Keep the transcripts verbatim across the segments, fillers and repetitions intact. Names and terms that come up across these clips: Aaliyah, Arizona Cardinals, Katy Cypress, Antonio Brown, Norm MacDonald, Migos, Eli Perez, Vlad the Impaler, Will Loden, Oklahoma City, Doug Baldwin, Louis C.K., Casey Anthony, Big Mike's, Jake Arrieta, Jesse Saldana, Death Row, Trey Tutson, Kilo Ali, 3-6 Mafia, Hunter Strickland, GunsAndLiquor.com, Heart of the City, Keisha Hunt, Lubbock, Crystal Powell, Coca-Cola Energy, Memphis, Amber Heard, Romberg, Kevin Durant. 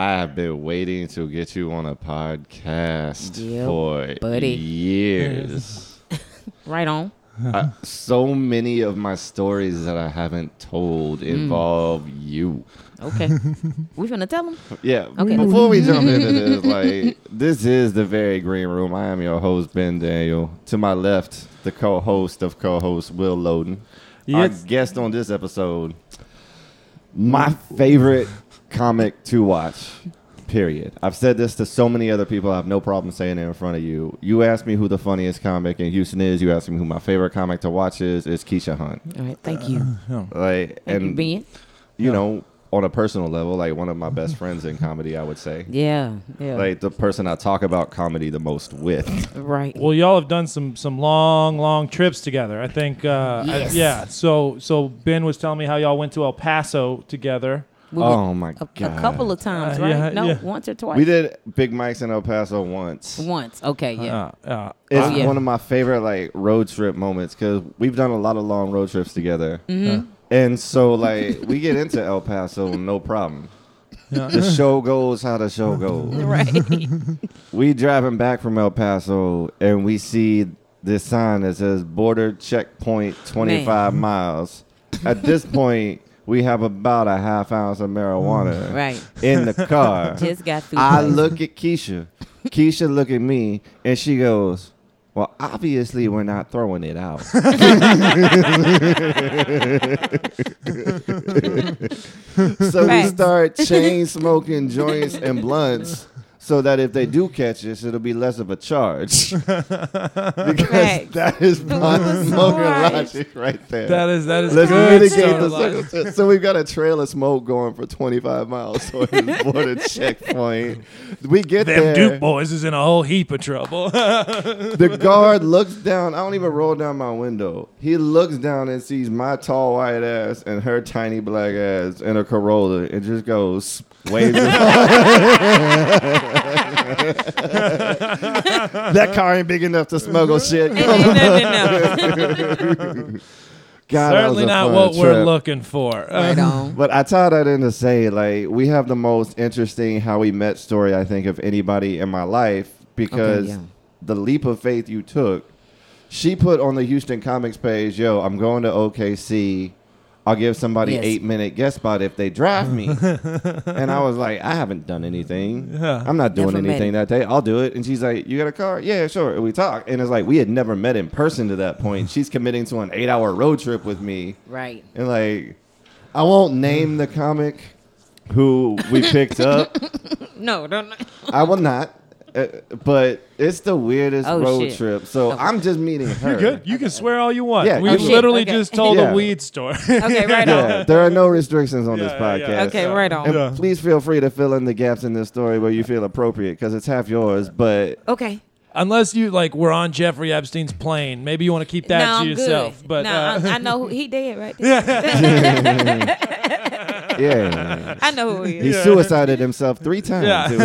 I have been waiting to get you on a podcast yep, for buddy. years. Right on. I, so many of my stories that I haven't told involve mm. you. Okay. We're going to tell them? Yeah. Okay. Before we jump into this, like, this is the Very Green Room. I am your host, Ben Daniel. To my left, the co-host of co-host, Will Loden. Yes. Our guest on this episode, my favorite comic to watch, period. I've said this to so many other people. I have no problem saying it in front of you. You asked me who the funniest comic in Houston is. You asked me who my favorite comic to watch is. It's Keisha Hunt. All right. Thank you. Uh, yeah. Like, thank and, you, Ben. You yeah. know, on a personal level, like one of my best friends in comedy, I would say. Yeah. Yeah. Like the person I talk about comedy the most with. Right. Well, y'all have done some some long, long trips together. I think. Uh, yes. I, yeah. So, so Ben was telling me how y'all went to El Paso together. We oh my a, god! A couple of times, uh, right? Yeah, no, yeah. once or twice. We did Big Mike's in El Paso once. Once, okay, yeah. Uh, uh, it's uh, one yeah. of my favorite like road trip moments because we've done a lot of long road trips together, mm-hmm. uh. and so like we get into El Paso, no problem. Yeah. The show goes how the show goes. Right. We driving back from El Paso and we see this sign that says border checkpoint twenty-five Man. miles. At this point. We have about a half ounce of marijuana right. in the car. Just got through I place. Look at Keisha. Keisha look at me, and she goes, well, obviously we're not throwing it out. So right. we start chain smoking joints and blunts so that if they do catch us, it'll be less of a charge. Because right. that is my smoker logic right there. That is that is Let's good mitigate the circumstance. So we've got a trail of smoke going for twenty-five miles towards the border checkpoint. We get Them there. Them Duke boys is in a whole heap of trouble. The guard looks down. I don't even roll down my window. He looks down and sees my tall white ass and her tiny black ass in a Corolla and just goes, waves it. That car ain't big enough to smuggle shit. God, certainly not what trip. We're looking for. Right on. But I tie that in to say, like, we have the most interesting how we met story, I think, of anybody in my life because okay, yeah. the leap of faith you took, she put on the Houston Comics page, yo, I'm going to O K C. I'll give somebody yes. eight minute guest spot if they draft me. And I was like, I haven't done anything. Yeah. I'm not doing never anything that day. I'll do it. And she's like, you got a car? Yeah, sure. And we talk. And it's like, we had never met in person to that point. She's committing to an eight hour road trip with me. Right. And like, I won't name the comic who we picked up. No, don't. I will not. Uh, but it's the weirdest oh, road shit. trip. So okay. I'm just meeting her. You're good. You okay. can swear all you want. Yeah, we oh, literally okay. just told yeah. a weed story. Okay, right yeah. on. There are no restrictions on yeah, this podcast. Yeah, yeah. Okay, so, right on. And yeah. please feel free to fill in the gaps in this story where you feel appropriate because it's half yours. But okay. Unless you, like, were on Jeffrey Epstein's plane. Maybe you want to keep that no, to I'm yourself. Good. But no, uh, I, I know who he did right there. Yeah. yeah. I know who he is. He yeah. suicided himself three times. Yeah. It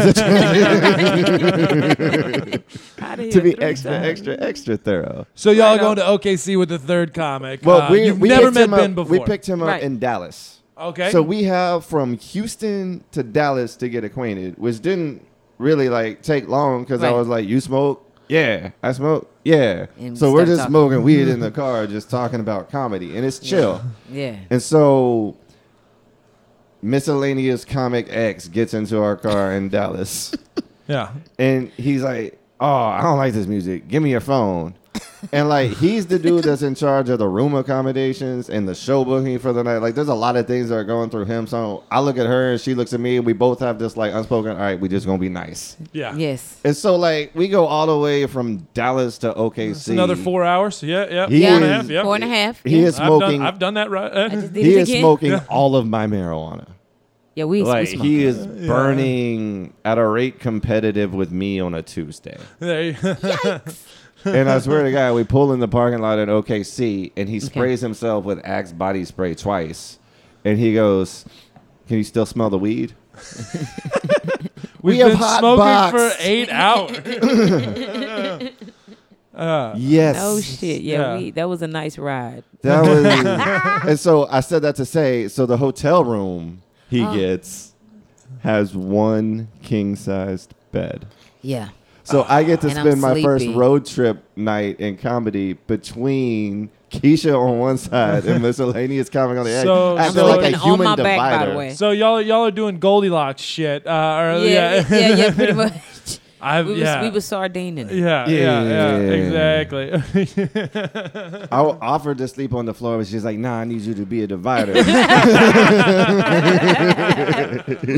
was a to be extra, times. extra, extra thorough. So y'all right going on. To O K C with the third comic. Well, uh, we, you've we never met Ben before. We picked him up right. in Dallas. Okay. So we have from Houston to Dallas to get acquainted, which didn't... really like take long because right. I was like, you smoke? Yeah. I smoke? Yeah. And so we're just talking. Smoking weed in the car, just talking about comedy, and it's chill. Yeah. yeah. And so miscellaneous comic X gets into our car in Dallas. Yeah. And he's like, oh, I don't like this music. Give me your phone. And like, he's the dude that's in charge of the room accommodations and the show booking for the night. Like, there's a lot of things that are going through him. So I look at her and she looks at me and we both have this like unspoken, all right, we just gonna be nice. Yeah. Yes. And so like, we go all the way from Dallas to O K C. That's another four hours. Yeah. Yeah. He four is, and a half. Yeah. Four and a half. He yeah. is smoking. I've done, I've done that right. Uh, I just did he is again. Smoking yeah. all of my marijuana. Yeah, we like we he is burning yeah. at a rate competitive with me on a Tuesday. There you Yikes. And I swear to God, we pull in the parking lot at O K C, and he sprays okay. himself with Axe body spray twice. And he goes, can you still smell the weed? We've we have been hot smoking box. For eight hours. Uh, yes. Oh, shit. Yeah, yeah. We, that was a nice ride. That was. And so I said that to say, so the hotel room he oh. gets... has one king-sized bed. Yeah. So I get to and spend my first road trip night in comedy between Keisha on one side and miscellaneous comic on the other. So, I feel so like a human my divider. Back, by the way. So y'all y'all are doing Goldilocks shit. Uh, or, yeah, yeah, yeah, yeah, pretty much. I've, we, yeah. was, we was sardining. Yeah, yeah, yeah, yeah, exactly. I offered to sleep on the floor, but she's like, nah, I need you to be a divider. We're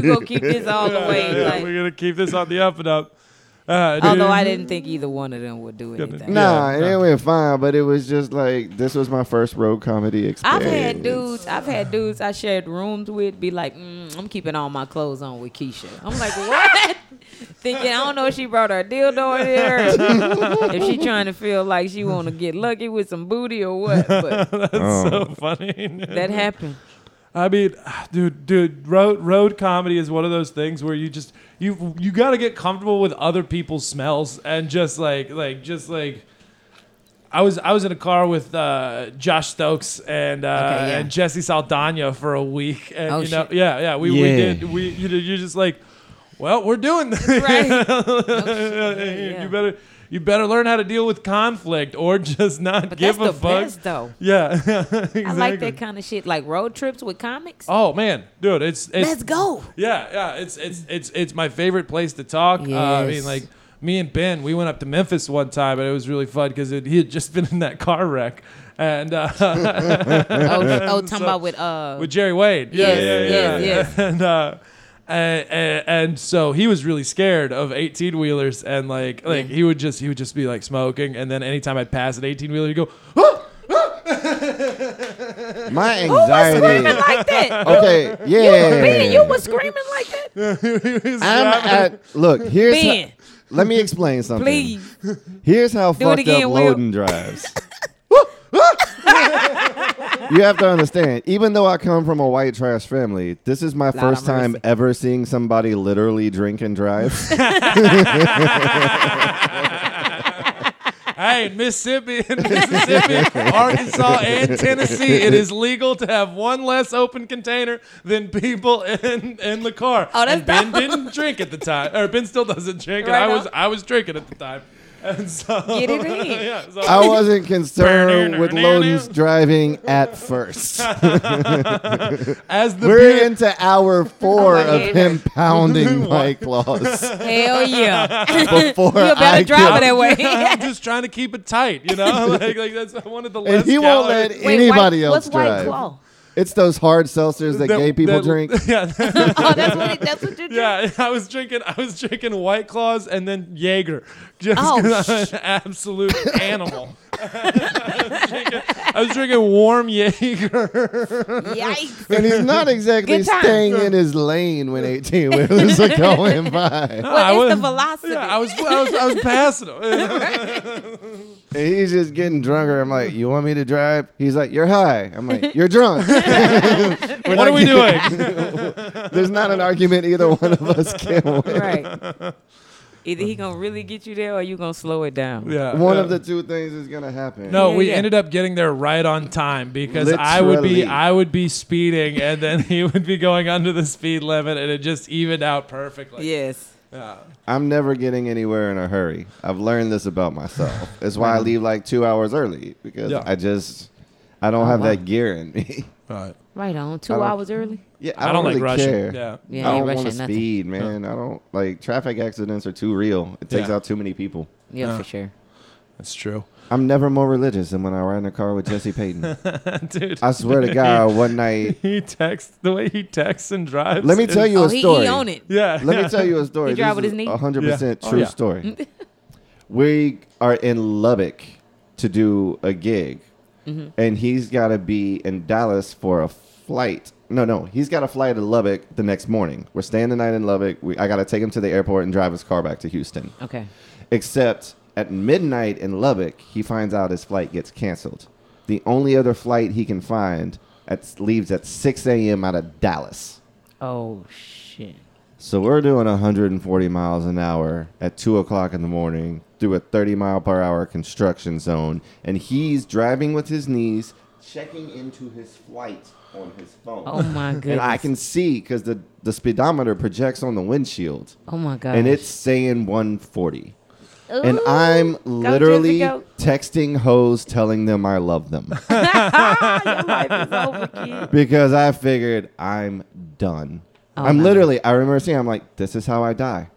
going to keep this all the way. Yeah, like. We're going to keep this on the up and up. Uh, Although I didn't think either one of them would do anything. Nah, yeah. It went fine, but it was just like, this was my first road comedy experience. I've had dudes, I've had dudes I shared rooms with be like, mm, I'm keeping all my clothes on with Keisha. I'm like, what? Thinking, I don't know if she brought her dildo in here. If she trying to feel like she want to get lucky with some booty or what. But that's um, so funny. That happened. I mean, dude, dude, road road comedy is one of those things where you just you you got to get comfortable with other people's smells and just like like just like. I was I was in a car with uh, Josh Stokes and uh, okay, yeah. and Jesse Saldana for a week, and oh, you know, shit. yeah, yeah, we yeah. we did we you know, you're just like, well, we're doing this. Right. oh, shit, yeah. You better. You better learn how to deal with conflict or just not but give that's a the fuck. Best, though. Yeah. Exactly. I like that kind of shit, like road trips with comics. Oh man, dude, it's, it's let's go. Yeah, yeah, it's it's it's it's my favorite place to talk. Yes. Uh, I mean, like me and Ben, we went up to Memphis one time, and it was really fun because he had just been in that car wreck. And uh, oh, oh, talking so, about with uh with Jerry Wade. Yeah, yes, yeah, yeah, yes, yeah. Yes. And. Uh, And, and, and so he was really scared of eighteen wheelers, and like like yeah. he would just he would just be like smoking, and then anytime I'd pass an eighteen wheeler, he'd go, oh! Oh! My anxiety. Who was screaming like that? Okay, yeah. You, Ben, you were screaming like that? he was I'm at, look, here's Ben. How, let me explain something. Please. Here's how Do fucked again, up Loden drives. You have to understand, even though I come from a white trash family, this is my Loud first time mercy. ever seeing somebody literally drink and drive. Hey, Mississippi and Mississippi, Arkansas and Tennessee, it is legal to have one less open container than people in, in the car. Oh, that's and Ben dumb. didn't drink at the time. Or Ben still doesn't drink, right and I on. was I was drinking at the time. And so, Get it in. Yeah, so. I wasn't concerned with Loden's driving at first. As the We're beer. into hour four oh, of him pounding Mike Laws. Hell yeah. Before you better drive it that way. I'm just trying to keep it tight, you know? Like, like that's one of the less And he won't calories. let anybody Wait, white, else what's drive. What's White Claw? It's those hard seltzers that, that gay people that, drink. Yeah, oh, that's what it, that's what you drink. Yeah, I was drinking. I was drinking White Claws and then Jaeger. Just oh, because I'm an absolute animal. I, was drinking, I was drinking warm Jaeger. Yikes! And he's not exactly staying in his lane when eighteen wheelers are going by. No, well, it's the velocity. Yeah, I was, I was, I was passing him. And he's just getting drunker. I'm like, you want me to drive? He's like, you're high. I'm like, you're drunk. What are we doing? There's not an argument either one of us can win. Right. Either he gonna really get you there, or you gonna slow it down. Yeah, one yeah. of the two things is gonna happen. No, yeah, we yeah. ended up getting there right on time because Literally. I would be I would be speeding, and then he would be going under the speed limit, and it just evened out perfectly. Yes. Yeah. I'm never getting anywhere in a hurry. I've learned this about myself. That's why I leave like two hours early because yeah. I just I don't oh, have wow. that gear in me. Right. Right on. Two hours early. Yeah, I, I don't, don't really like care. rushing. Yeah, yeah I don't want to speed, man. Yeah. I don't like traffic accidents are too real. It takes yeah. out too many people. Yeah, yeah, for sure. That's true. I'm never more religious than when I ride in a car with Jesse Payton. Dude, I swear to God, one night he texts the way he texts and drives. Let me tell you oh, a story. He, he own it. Yeah. Let yeah. me tell you a story. He drive with his knee. one hundred percent yeah. true oh, yeah. story. We are in Lubbock to do a gig. Mm-hmm. And he's got to be in Dallas for a flight. No, no. He's got a flight to Lubbock the next morning. We're staying the night in Lubbock. We, I got to take him to the airport and drive his car back to Houston. Okay. Except at midnight in Lubbock, he finds out his flight gets canceled. The only other flight he can find at, leaves at six a.m. out of Dallas. Oh, shit. So we're doing one hundred forty miles an hour at two o'clock in the morning through a thirty mile per hour construction zone, and he's driving with his knees, checking into his flight on his phone. Oh, my goodness. And I can see because the, the speedometer projects on the windshield. Oh, my God. And it's saying one forty. Ooh, and I'm literally go, texting hoes telling them I love them. Your life is over, kid. Because I figured I'm done. Oh, I'm no. literally, I remember seeing, I'm like, this is how I die.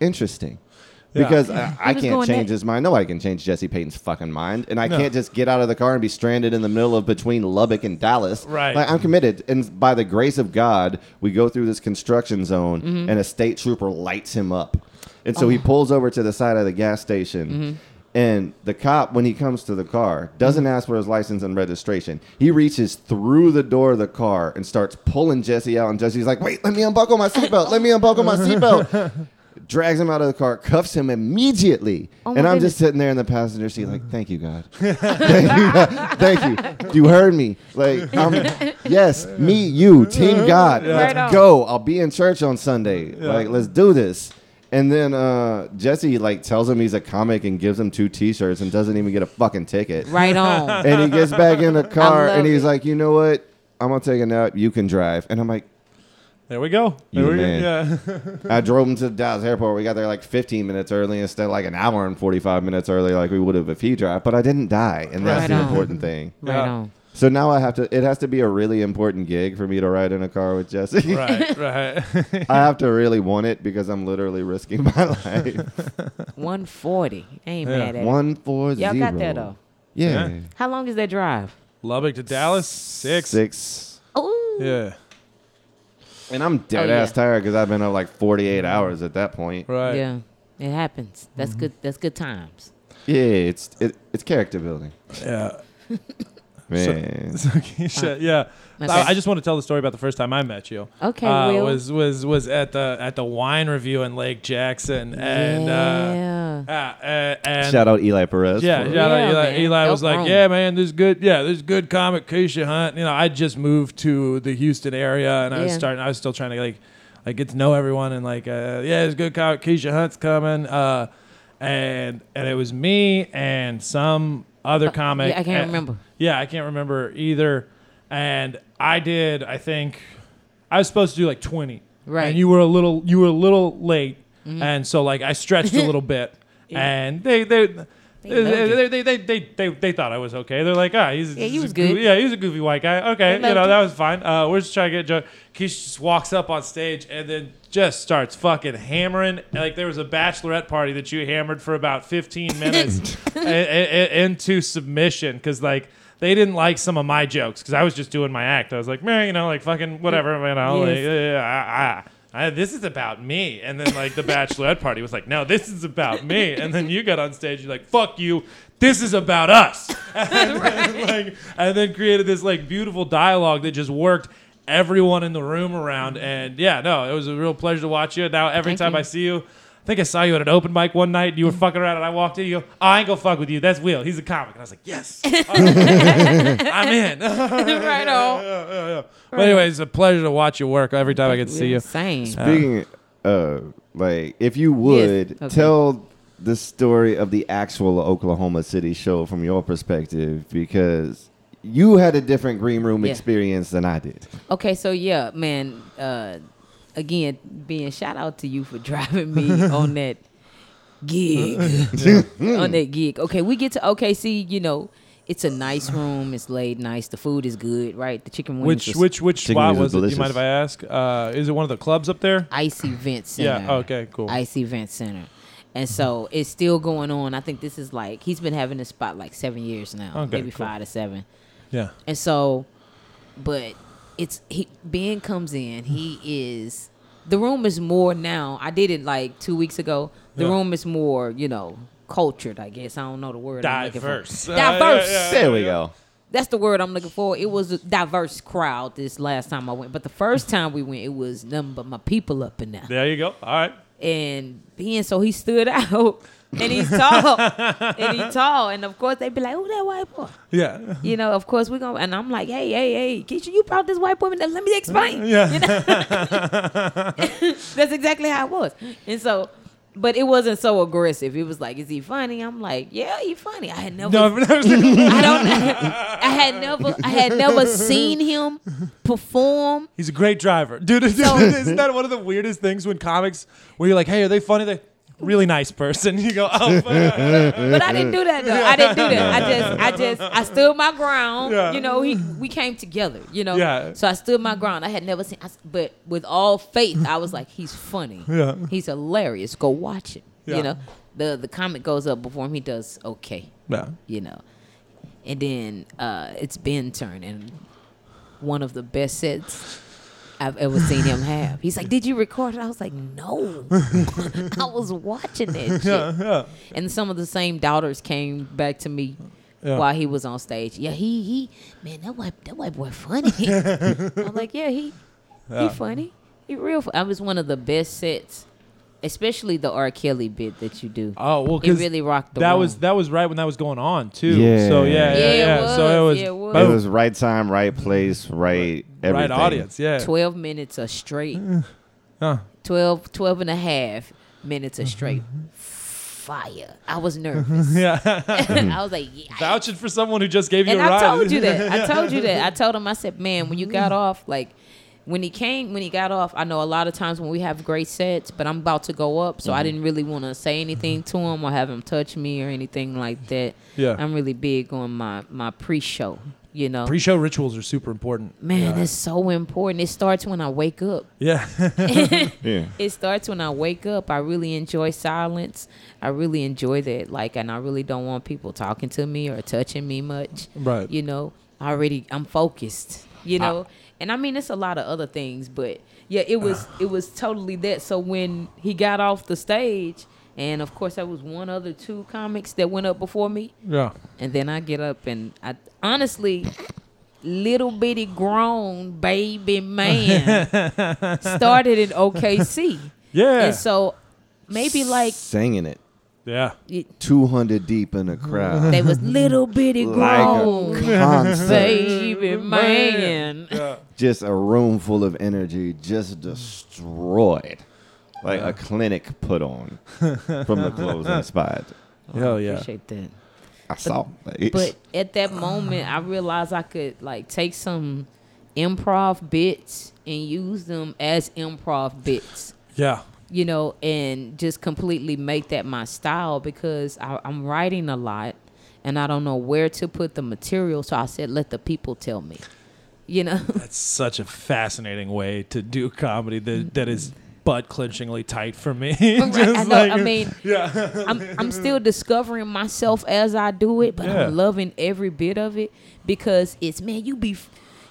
Interesting. Yeah. Because yeah. I, I can't change in. his mind. Nobody can change Jesse Payton's fucking mind. And I no. can't just get out of the car and be stranded in the middle of between Lubbock and Dallas. Right. Like, I'm committed. And by the grace of God, we go through this construction zone mm-hmm. and a state trooper lights him up. And so oh. he pulls over to the side of the gas station. Mm-hmm. And the cop, when he comes to the car, doesn't ask for his license and registration. He reaches through the door of the car and starts pulling Jesse out. And Jesse's like, wait, let me unbuckle my seatbelt. Let me unbuckle my seatbelt. Drags him out of the car, cuffs him immediately. Oh, and I'm goodness. just sitting there in the passenger seat like, thank you, God. Thank you, God. Thank you. You heard me. Like, I'm, yes, me, you, team God. Yeah. Let's right go. I'll be in church on Sunday. Yeah. Like, let's do this. And then uh, Jesse like tells him he's a comic and gives him two T-shirts and doesn't even get a fucking ticket. Right on. And he gets back in the car and he's it. like, you know what? I'm going to take a nap. You can drive. And I'm like, there we go. There we go. Yeah. I drove him to the Dallas airport. We got there like fifteen minutes early instead of like an hour and forty-five minutes early like we would have if he drove. But I didn't die. And that's right the on. important thing. Right yeah. on. So now I have to, it has to be a really important gig for me to ride in a car with Jesse. Right, right. I have to really want it because I'm literally risking my life. one forty. I ain't yeah. mad at it. one forty. Y'all got that though. Yeah. yeah. How long is that drive? Lubbock to Dallas? Six. Six. Ooh. Yeah. And I'm dead oh, ass yeah. tired because I've been up like forty-eight hours at that point. Right. Yeah. It happens. That's mm-hmm. good. That's good times. Yeah. It's, it, it's character building. Yeah. Man. So, so Keisha, uh, yeah, okay. I, I just want to tell the story about the first time I met you. Okay, uh, Will. was was was at the at the wine review in Lake Jackson, and yeah. uh, uh, and shout out Eli Perez. Yeah, shout yeah, out Eli. Man. Eli was Don't like, wrong. yeah, man, this is good. Yeah, this is good comic Keisha Hunt. You know, I just moved to the Houston area, and I yeah. was starting. I was still trying to like, like get to know everyone, and like, uh, yeah, it's good comic Keisha Hunt's coming, uh, and and it was me and some. Other comic. Yeah, I can't and, remember. Yeah, I can't remember either. And I did, I think, I was supposed to do like twenty. Right. And you were a little, you were a little late. Mm-hmm. And so like I stretched a little bit. Yeah. And they, they, they, they, they, they, they, they, they, they thought I was okay. They're like, ah, he's, yeah, he was good. Goofy, yeah, he was a goofy white guy. Okay, you know, that was fine. Uh, we're just trying to get a joke. Keisha just walks up on stage and then just starts fucking hammering. Like there was a bachelorette party that you hammered for about fifteen minutes a, a, a, into submission because like they didn't like some of my jokes because I was just doing my act. I was like, man, you know, like fucking whatever, you know, yes. like, yeah, I, I, I, this is about me. And then like the bachelorette party was like, no, this is about me. And then you got on stage, you're like, fuck you. This is about us. And, right. then, like, and then created this like beautiful dialogue that just worked everyone in the room around, and yeah, no, it was a real pleasure to watch you. Now every Thank time you. I see you, I think I saw you at an open mic one night, and you were fucking around, and I walked in, you go, oh, I ain't gonna fuck with you, that's Will, he's a comic, and I was like, yes, right. I'm in. Right on. Yeah, yeah, yeah. Right but anyway, on. It's a pleasure to watch your work every time I get to see you. Insane. Speaking of, uh, like, if you would, yes. okay. tell the story of the actual Oklahoma City show from your perspective, because... You had a different green room yeah. experience than I did. Okay, so yeah, man, uh, again, being shout out to you for driving me on that gig. on that gig. Okay, we get to O K C, you know, it's a nice room, it's laid nice, the food is good, right? The chicken wings Which was, which which spot was it? Do you mind if I ask? Uh, is it one of the clubs up there? Icy Vent Center. Yeah, okay, cool. Icy Vent Center. And so it's still going on. I think this is like he's been having this spot like seven years now. Okay, maybe cool. five to seven. Yeah. And so, but it's, he, Ben comes in, he is, the room is more now, I did it like two weeks ago, the yeah. room is more, you know, cultured, I guess. I don't know the word. Diverse. I'm looking for. Uh, diverse. Yeah, yeah, there we go. That's the word I'm looking for. It was a diverse crowd this last time I went. But the first time we went, it was nothing but my people up in there. There you go. All right. And being so he stood out. And he's tall. and he's tall. And of course, they'd be like, who that white boy? Yeah. You know, of course, we're going to. And I'm like, hey, hey, hey, Keisha, you brought this white woman. Let me explain. Yeah. You know? That's exactly how it was. And so But it wasn't so aggressive. It was like, is he funny? I'm like, yeah, he funny. I had never no, I don't I had never I had never seen him perform. He's a great driver. Dude, dude so, isn't that one of the weirdest things when comics where you're like, hey, are they funny? They really nice person. You go, oh. But I didn't do that though. I didn't do that. I just I just I stood my ground. Yeah. You know, he, we came together, you know. Yeah. So I stood my ground. I had never seen I, but with all faith, I was like, he's funny. Yeah. He's hilarious. Go watch him. Yeah. You know. The the comic goes up before him, he does okay. Yeah. You know. And then uh, it's Ben's turn, and one of the best sets I've ever seen him have. He's like, did you record it? I was like, no. I was watching that shit. Yeah, yeah. And some of the same daughters came back to me yeah. while he was on stage. Yeah, he, he, man, that white, that white boy funny. I'm like, yeah, he, yeah. he funny. He real funny. I was one of the best sets, especially the R. Kelly bit that you do. Oh, well, because it really rocked the that room. was That was right when that was going on, too. Yeah. So, yeah, yeah, yeah. yeah. It was, so it was, yeah, it was. It was right time, right place, right everything. Right audience, yeah. twelve minutes of straight. Huh. twelve, twelve and a half minutes of straight. Fire. I was nervous. Yeah. I was like, yeah. Vouching for someone who just gave you and a I ride. And I told you that. I told you that. I told him, I said, man, when you got off, like, When he came, when he got off, I know a lot of times when we have great sets, but I'm about to go up, so mm-hmm. I didn't really want to say anything to him or have him touch me or anything like that. Yeah. I'm really big on my, my pre-show, you know. Pre-show rituals are super important. Man, yeah. It's so important. It starts when I wake up. Yeah. yeah. It starts when I wake up. I really enjoy silence. I really enjoy that, like, and I really don't want people talking to me or touching me much. Right. You know, I already, I'm focused, you know. I, And I mean, it's a lot of other things, but yeah, it was it was totally that. So when he got off the stage, and of course, there was one other two comics that went up before me. Yeah. And then I get up and I honestly, little bitty grown baby man started in O K C. Yeah. And so maybe like singing it. Yeah, two hundred deep in the crowd. They was little bitty grown, like baby man. Yeah. Just a room full of energy, just destroyed, like yeah. a clinic put on from the closing spot. Oh, hell yeah, I appreciate that. I but, saw, it. But at that moment, I realized I could like take some improv bits and use them as improv bits. Yeah. You know, and just completely make that my style because I, I'm writing a lot and I don't know where to put the material. So I said, let the people tell me, you know. That's such a fascinating way to do comedy that, that is butt-clenchingly tight for me. Right. I know, like, I mean, yeah. I'm, I'm still discovering myself as I do it, but yeah. I'm loving every bit of it because it's, man, you be,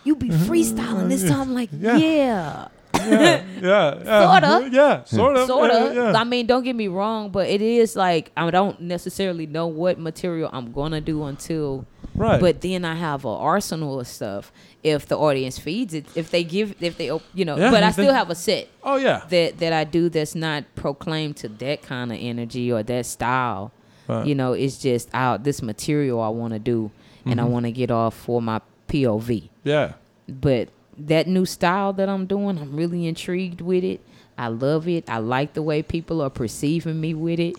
you be freestyling this time. Like, yeah. yeah. yeah, yeah, yeah. Sort of. Yeah, sort of. Sort of. Yeah, yeah. I mean, don't get me wrong, but it is like I don't necessarily know what material I'm going to do until. Right. But then I have an arsenal of stuff if the audience feeds it, if they give, if they, you know, yeah, but I still have a set. Oh, yeah. That, that I do that's not proclaimed to that kind of energy or that style. Right. You know, it's just out this material I want to do mm-hmm. and I want to get off for my P O V. Yeah. But. That new style that I'm doing, I'm really intrigued with it. I love it. I like the way people are perceiving me with it,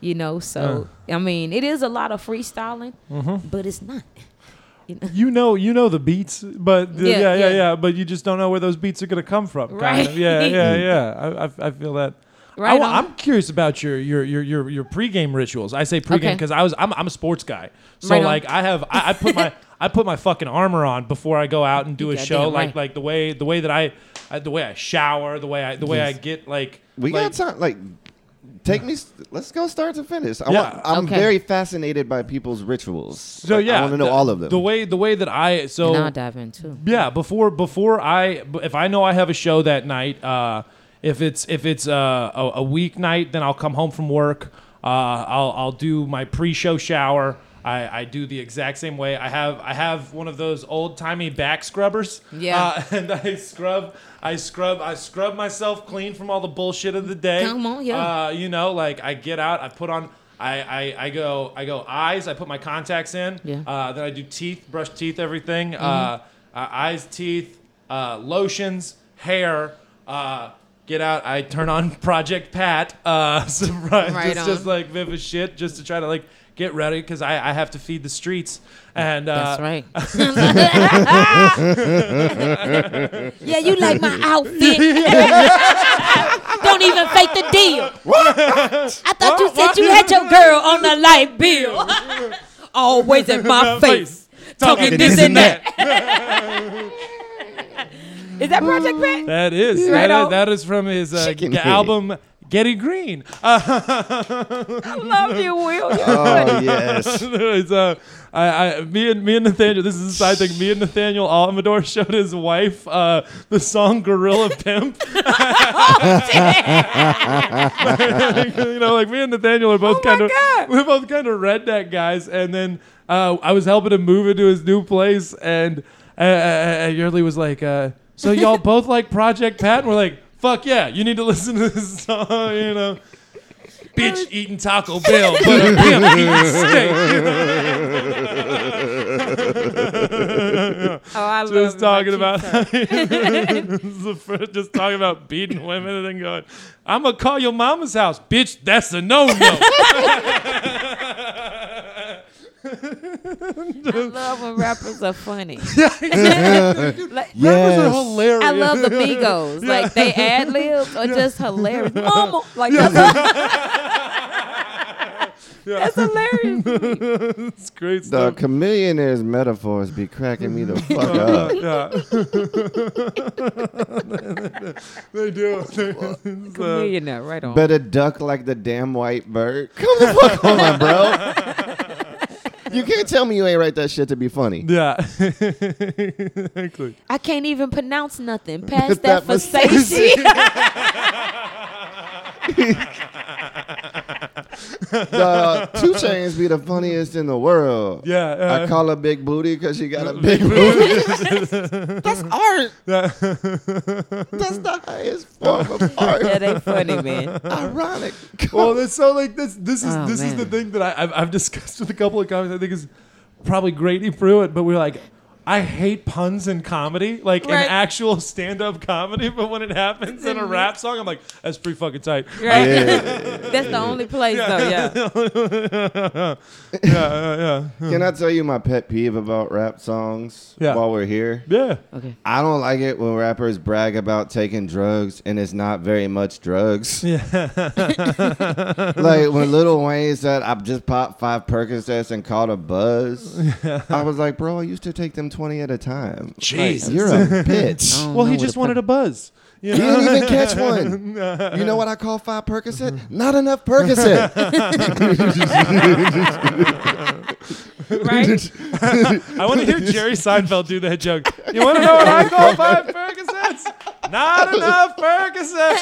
you know. So, yeah. I mean, it is a lot of freestyling, mm-hmm. but it's not. You know? you know, you know the beats, but the, yeah, yeah, yeah, yeah, but you just don't know where those beats are going to come from. Right. Kind of. Yeah, yeah, yeah. I, I, I feel that. Right. I, I'm curious about your your your your, your pregame rituals. I say pregame because okay. I was I'm I'm a sports guy, so right like I have I, I put my. I put my fucking armor on before I go out and do you a show. Like, right. like the way, the way that I, I, the way I shower, the way I, the yes. way I get like. We like, got time. Like, take me. Let's go start to finish. I yeah. want, I'm okay. very fascinated by people's rituals. So like, yeah, I want to know the, all of them. The way, the way that I so. Now dive in too. Yeah, before before I, if I know I have a show that night, uh, if it's if it's uh, a, a weeknight, then I'll come home from work. Uh, I'll I'll do my pre-show shower. I, I do the exact same way. I have I have one of those old timey back scrubbers. Yeah. Uh, and I scrub I scrub I scrub myself clean from all the bullshit of the day. Come on, yeah. Uh, you know, like I get out, I put on I, I, I go I go eyes, I put my contacts in. Yeah. Uh, then I do teeth, brush teeth, everything. Mm-hmm. Uh, uh, eyes, teeth, uh, lotions, hair, uh, get out, I turn on Project Pat. Uh, surprise. Right it's on. Just like vivid shit just to try to like get ready because I, I have to feed the streets. And uh, that's right. Yeah, you like my outfit. Don't even fake the deal. What? I thought what? you said what? you had your girl on a light bill. Always in my face. Talking, Talking this and that. that. Is that Project Pat? That is. Right that, is that is from his uh, g- album, Getty Green. I love you, Will. Oh, yes. It's, uh, I, I, me and me and Nathaniel, this is a side thing. Me and Nathaniel Altamador showed his wife uh, the song Gorilla Pimp. Oh, damn. You know, like me and Nathaniel are both oh kind of we're both kind of redneck guys. And then uh, I was helping him move into his new place, and uh, uh, Yardley was like, uh, "So y'all both like Project Pat?" And we're like, "Fuck yeah! You need to listen to this song, you know." Bitch eating Taco Bell, but a pimp eating steak. Oh, I just love just talking about just talking about beating women and then going, "I'm gonna call your mama's house, bitch. That's a no no." I love when rappers are funny. Like, yes. Rappers are hilarious. I love the Migos. Yeah. Like they ad libs are yeah. just hilarious. Mama, like yeah. that's, yeah. that's hilarious. It's great stuff. The chameleonaires metaphors be cracking me the fuck up. They do. Chameleonaire, uh, right on. Better duck like the damn white bird. Come the fuck on, bro. You can't tell me you ain't write that shit to be funny. Yeah. Exactly. I can't even pronounce nothing. Pass that, that for safety. The two Chainz be the funniest in the world. Yeah. Uh, I call her Big Booty because she got a big booty. That's art. That's the highest form of art. Yeah, they funny, man. Ironic. Well, it's so like this. This is oh, this man. is the thing that I, I've, I've discussed with a couple of comics. I think is probably greatly fluent, but we're like. I hate puns in comedy, like right. in actual stand-up comedy, but when it happens in a rap song, I'm like, that's pretty fucking tight. Right. Yeah. That's the only place, yeah. though, yeah. yeah, yeah, yeah. Can I tell you my pet peeve about rap songs yeah. while we're here? Yeah. Okay. I don't like it when rappers brag about taking drugs, and it's not very much drugs. Yeah. Like when Lil Wayne said, I just popped five Percocets and caught a buzz, yeah. I was like, bro, I used to take them twenty at a time. Jesus. Like, you're a bitch. Well, he just wanted a buzz. You know? He didn't even catch one. You know what I call five Percocet? Not enough Percocet. Right? I want to hear Jerry Seinfeld do that joke. You want to know what I call five Percocets? Not enough Percocet.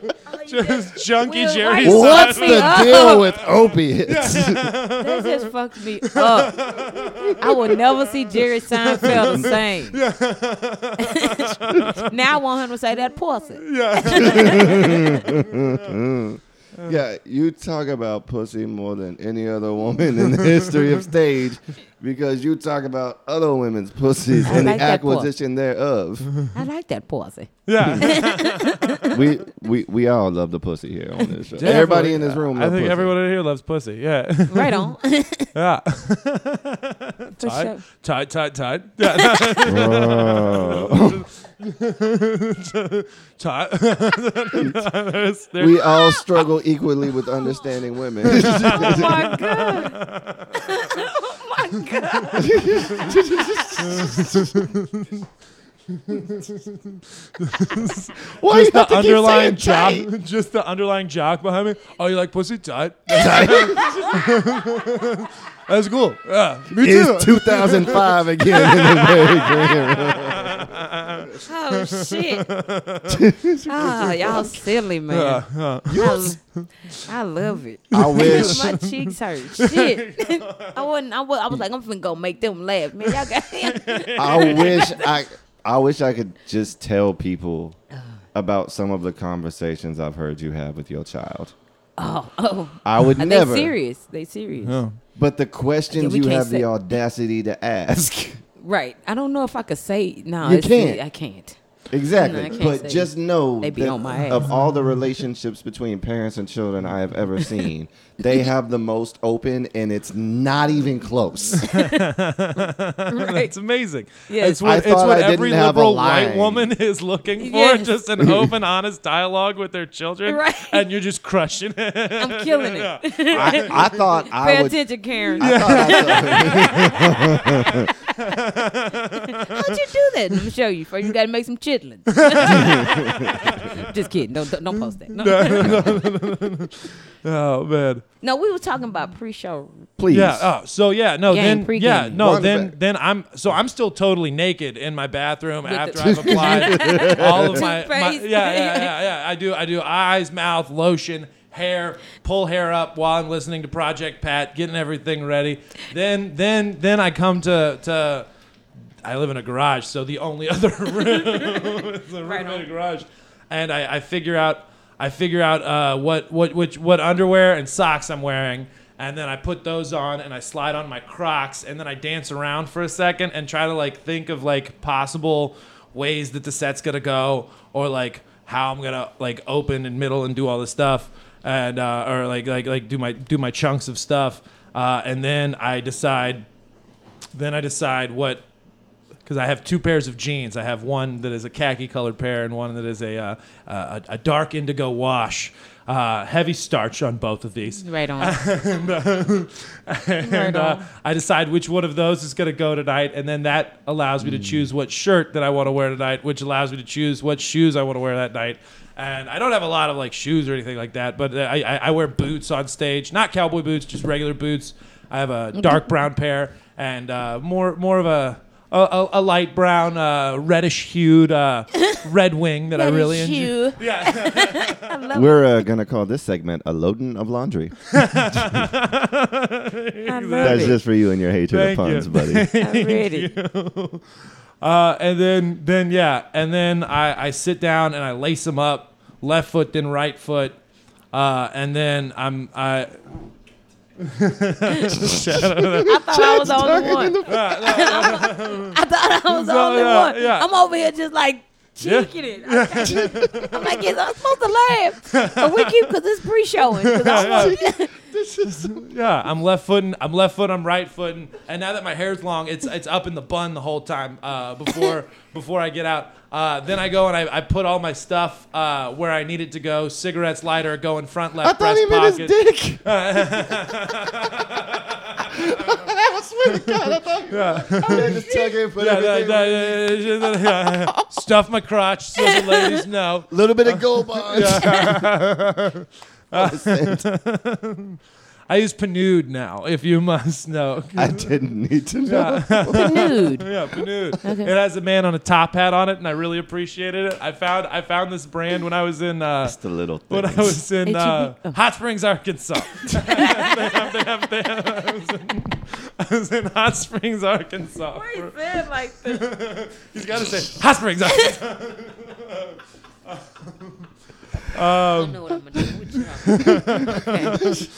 Oh, shit. Just junkie Will, Jerry Seinfeld. What's the up? deal with opiates? This just fucked me up. I will never see Jerry Seinfeld the same. Yeah. Now I want him to say that pussy. Yeah. Yeah, you talk about pussy more than any other woman in the history of stage because you talk about other women's pussies I and like the acquisition thereof. I like that pussy. Yeah. we we we all love the pussy here on this show. Definitely. Everybody in this room loves I think pussy. Everyone in here loves pussy, yeah. Right on. Yeah. Tight, tight, tight, tight. Yeah. We all struggle equally with understanding women. Oh my god! Oh my god! Why just you have the to underlying jock, just the underlying jock behind me. Oh, you like pussy? Tight. That's cool. Yeah, me too. It's two thousand five again. In the very oh shit! Ah, oh, y'all silly man. Uh, uh. I, I love it. I wish my cheeks hurt. Shit. I wasn't. I was, I was like, I'm finna go make them laugh, man. Y'all got him. I wish I. I wish I could just tell people about some of the conversations I've heard you have with your child. Oh, oh. I would Are never. They serious. They serious. Yeah. But the questions you have the audacity to ask. Right. I don't know if I could say no. You can't. I can't. Exactly. No, I can't but just know that of all the relationships between parents and children I have ever seen, they have the most open, and it's not even close. Right. It's amazing. Yeah. It's what, it's what every liberal white woman is looking for, yes. Just an open, honest dialogue with their children, right. And you're just crushing it. I'm killing it. I, I thought Pay I would. Pay attention, Karen. I yeah. I How'd you do that? I'm gonna show you. First, you gotta make some chitlins. Just kidding. Don't don't post that. No. No, no, no, no. Oh man. No, we were talking about pre-show. Please. Yeah. Oh, so yeah. No. Game, then pre-game. Yeah. No. One then back. Then I'm so I'm still totally naked in my bathroom with after I've applied all of my, my yeah, yeah yeah yeah I do I do eyes, mouth, lotion. Hair, pull hair up while I'm listening to Project Pat, getting everything ready. Then, then, then I come to to. I live in a garage, so the only other room is a room right in a garage, and I, I figure out I figure out uh, what what which what underwear and socks I'm wearing. And then I put those on, and I slide on my Crocs, and then I dance around for a second and try to like think of like possible ways that the set's gonna go, or like how I'm gonna like open and middle and do all this stuff. And uh, or like like like do my do my chunks of stuff, uh, and then I decide, then I decide what, because I have two pairs of jeans. I have one that is a khaki colored pair and one that is a uh, a, a dark indigo wash, uh, heavy starch on both of these. Right on. and uh, and right on. Uh, I decide which one of those is going to go tonight, and then that allows me mm. to choose what shirt that I want to wear tonight, which allows me to choose what shoes I want to wear that night. And I don't have a lot of like shoes or anything like that, but I, I, I wear boots on stage, not cowboy boots, just regular boots. I have a dark brown pair and uh, more more of a a, a light brown, uh, reddish hued uh, Red Wing that I really enjoy. Yeah, I love we're uh, gonna call this segment a loading of laundry. Exactly. That's just for you and your hatred Thank of puns, you. buddy. I'm ready. Uh, and then, then yeah, and then I, I sit down and I lace them up, left foot then right foot, uh, and then I'm I. I thought I was the only one. I thought I was the only one. I'm over here just like cheeking it. I'm like, I'm supposed to laugh, but we keep because it's pre-showing. Yeah, I'm left footing. I'm left foot. I'm right footing. And now that my hair's long, it's it's up in the bun the whole time. Uh, before before I get out, uh, then I go and I, I put all my stuff uh, where I need it to go. Cigarettes, lighter, go in front, left, breast pocket. I thought he meant his dick. I swear to God, I thought. Yeah. I mean, just tuck in, put yeah, everything. Yeah, yeah, yeah, yeah. Stuff my crotch so the ladies know. A little bit of gold bars. Yeah. I use Panude now, if you must know. I didn't need to know. Panude. Yeah, Panude. Okay. It has a man on a top hat on it, and I really appreciated it. I found I found this brand when I was in uh, Just a little thing. When I was in uh, oh. Hot Springs, Arkansas. they have, they have, they have, I, was in, I was in Hot Springs, Arkansas. Why you said like this? He's got to say Hot Springs, Arkansas. Um, I don't know what I'm gonna do. Okay.